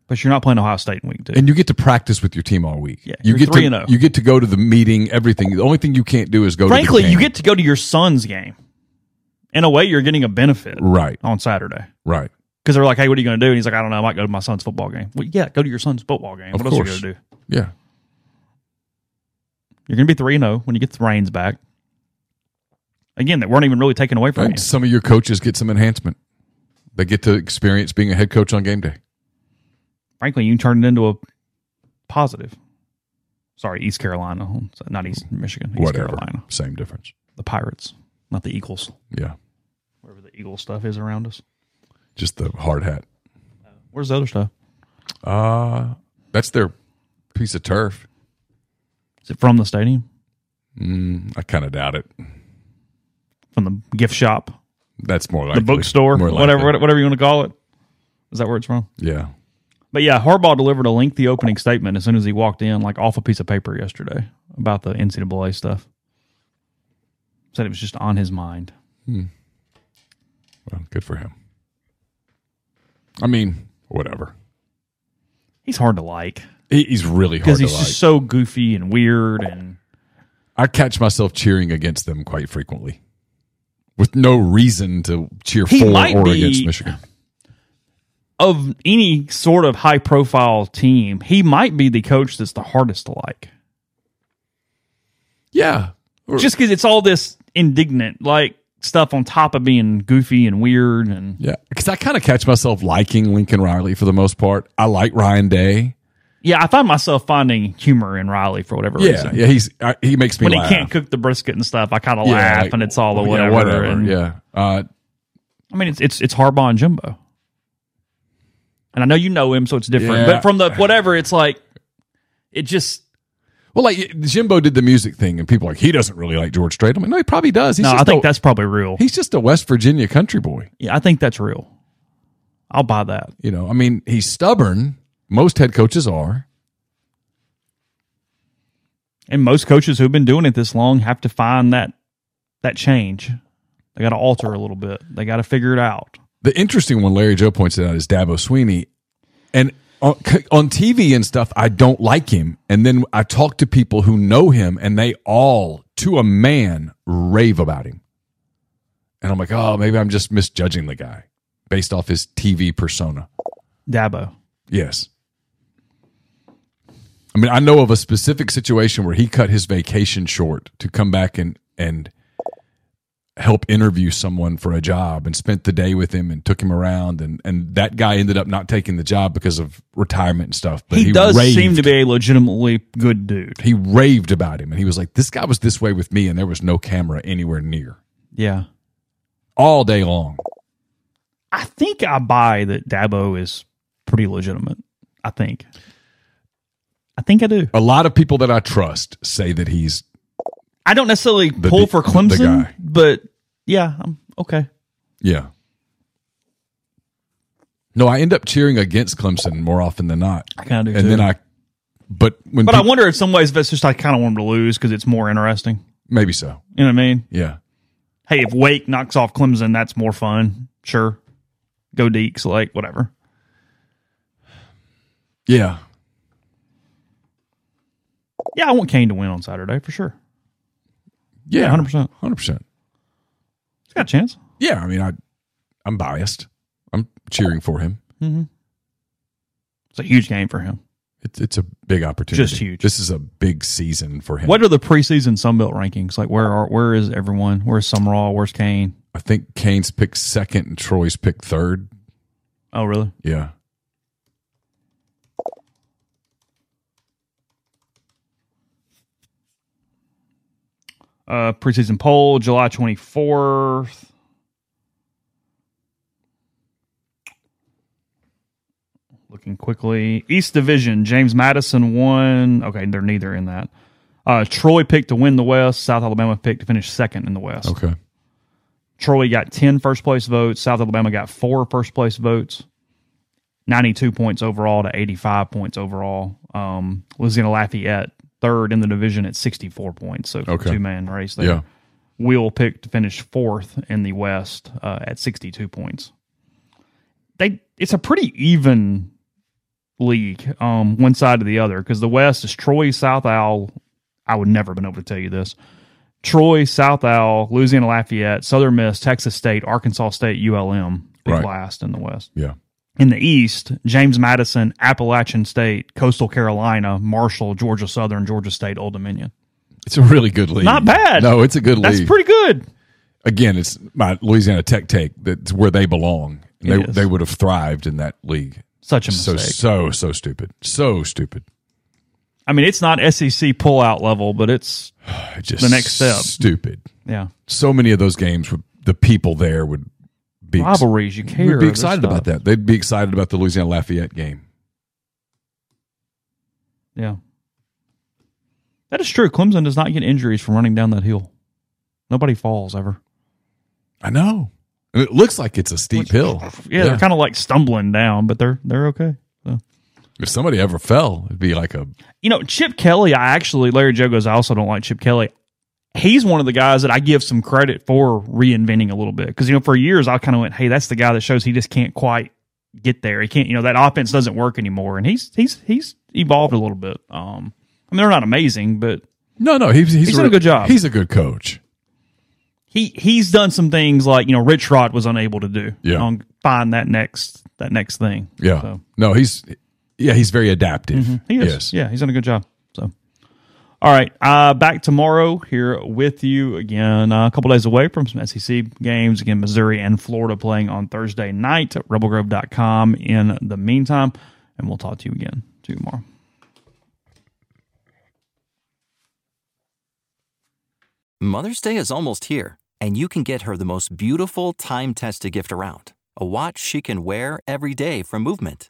But you're not playing Ohio State in week two. And you get to practice with your team all week. Yeah, you get to, you get to go to the meeting, everything. The only thing you can't do is go Frankly, to the game. Frankly, you get to go to your son's game. In a way, you're getting a benefit right. on Saturday. Right. Because they're like, hey, what are you going to do? And he's like, I don't know. I might go to my son's football game. Well, yeah, go to your son's football game. Of what course. Else are you going to do? Yeah. You're going to be three and oh when you get the reins back. Again, that weren't even really taken away from right. you. Some of your coaches get some enhancement. They get to experience being a head coach on game day. Frankly, you can turn it into a positive. Sorry, East Carolina. Not East Michigan. East Whatever. Carolina. Same difference. The Pirates, not the Eagles. Yeah. Wherever the Eagle stuff is around us. Just the hard hat. Where's the other stuff? Uh, that's their piece of turf. Is it from the stadium? Mm, I kind of doubt it. From the gift shop? That's more like the bookstore, whatever, whatever you want to call it. Is that where it's from? Yeah. But yeah, Harbaugh delivered a lengthy opening statement as soon as he walked in, like off a piece of paper yesterday about the N C double A stuff. Said it was just on his mind. Hmm. Well, good for him. I mean, whatever. He's hard to like. He's really hard to like. Because he's just so goofy and weird. And I catch myself cheering against them quite frequently with no reason to cheer for or against Michigan. Of any sort of high-profile team, he might be the coach that's the hardest to like. Yeah. Just because it's all this indignant, like, stuff on top of being goofy and weird. And yeah, because I kind of catch myself liking Lincoln Riley for the most part. I like Ryan Day. Yeah, I find myself finding humor in Riley for whatever yeah, reason. Yeah, he's I, he makes me when laugh. When he can't cook the brisket and stuff, I kind of yeah, laugh, like, and it's all the whatever. Yeah, whatever, and, yeah. Uh, I mean, it's, it's it's Harbaugh and Jimbo. And I know you know him, so it's different. Yeah. But from the whatever, it's like, it just... Well, like, Jimbo did the music thing, and people are like, he doesn't really like George Strait. I mean, no, he probably does. He's no, just I think a, that's probably real. He's just a West Virginia country boy. Yeah, I think that's real. I'll buy that. You know, I mean, he's stubborn. Most head coaches are. And most coaches who've been doing it this long have to find that that change. They got to alter a little bit. They got to figure it out. The interesting one Larry Joe points out is Dabo Sweeney. And on, on T V and stuff, I don't like him. And then I talk to people who know him, and they all, to a man, rave about him. And I'm like, oh, maybe I'm just misjudging the guy. based off his T V persona? Dabo. Yes. I mean, I know of a specific situation where he cut his vacation short to come back and, and help interview someone for a job, and spent the day with him and took him around. And, and that guy ended up not taking the job because of retirement and stuff. But he, he does raved. seem to be a legitimately good dude. He raved about him. And he was like, this guy was this way with me, and there was no camera anywhere near. Yeah. All day long. I think I buy that Dabo is pretty legitimate. I think. I think I do. A lot of people that I trust say that he's... I don't necessarily the, pull for Clemson, but yeah, I'm okay. Yeah. No, I end up cheering against Clemson more often than not. I kind of do, and too. then I... But, when but people, I wonder if some ways that's just I kind of want them to lose because it's more interesting. Maybe so. You know what I mean? Yeah. Hey, if Wake knocks off Clemson, that's more fun. Sure. Go Deeks, like, whatever. Yeah. Yeah, I want Kane to win on Saturday for sure. Yeah, yeah one hundred percent. one hundred percent. He's got a chance. Yeah, I mean, I, I'm biased. I'm cheering for him. Mm-hmm. It's a huge game for him. It's it's a big opportunity. Just huge. This is a big season for him. What are the preseason Sunbelt rankings? Like, where are where is everyone? Where's Summerall? Where's Kane? I think Kane's picked second and Troy's picked third. Oh, really? Yeah. Uh, preseason poll, July twenty-fourth. Looking quickly. East Division, James Madison won. Okay, they're neither in that. Uh, Troy picked to win the West. South Alabama picked to finish second in the West. Okay. Troy got ten first-place votes. South Alabama got four first-place votes. ninety-two points overall to eighty-five points overall. Um, Louisiana Lafayette, third in the division at sixty-four points, so okay. Two-man race there. Yeah. Will picked to finish fourth in the West uh, at sixty-two points. They It's a pretty even league, um, one side to the other, because the West is Troy, South Al. I would never have been able to tell you this. Troy, South Al, Louisiana Lafayette, Southern Miss, Texas State, Arkansas State, U L M, big right. last in the West. Yeah. In the East, James Madison, Appalachian State, Coastal Carolina, Marshall, Georgia Southern, Georgia State, Old Dominion. It's a really good league. Not bad. No, it's a good league. That's pretty good. Again, it's my Louisiana Tech take. That's where they belong. They they would have thrived in that league. Such a mistake. So, so, so stupid. So stupid. I mean, it's not S E C pullout level, but it's just the next step. Stupid. Yeah. So many of those games, would, the people there would – Be ex- rivalries, you care. We'd be excited about that. They'd be excited about the Louisiana Lafayette game. Yeah. That is true. Clemson does not get injuries from running down that hill. Nobody falls ever. I know. It looks like it's a steep Which, hill. Yeah, yeah, they're kind of like stumbling down, but they're they're okay. So. If somebody ever fell, it'd be like a... You know, Chip Kelly, I actually... Larry Joe goes, I also don't like Chip Kelly. He's one of the guys that I give some credit for reinventing a little bit. Because, you know, for years I kind of went, hey, that's the guy that shows he just can't quite get there. He can't, you know, that offense doesn't work anymore. And he's he's he's evolved a little bit. Um, I mean, they're not amazing, but no, no, he's he's, he's done a good job. He's a good coach. He he's done some things like, you know, Rich Rod was unable to do. Yeah. You know, find that next that next thing. Yeah. So. No, he's yeah, he's very adaptive. Mm-hmm. He is. Yes. Yeah, he's done a good job. So all right, uh, back tomorrow here with you again, uh, a couple days away from some S E C games. Again, Missouri and Florida playing on Thursday night at rebel grove dot com in the meantime, and we'll talk to you again tomorrow. Mother's Day is almost here, and you can get her the most beautiful time-tested gift around, a watch she can wear every day from Movement.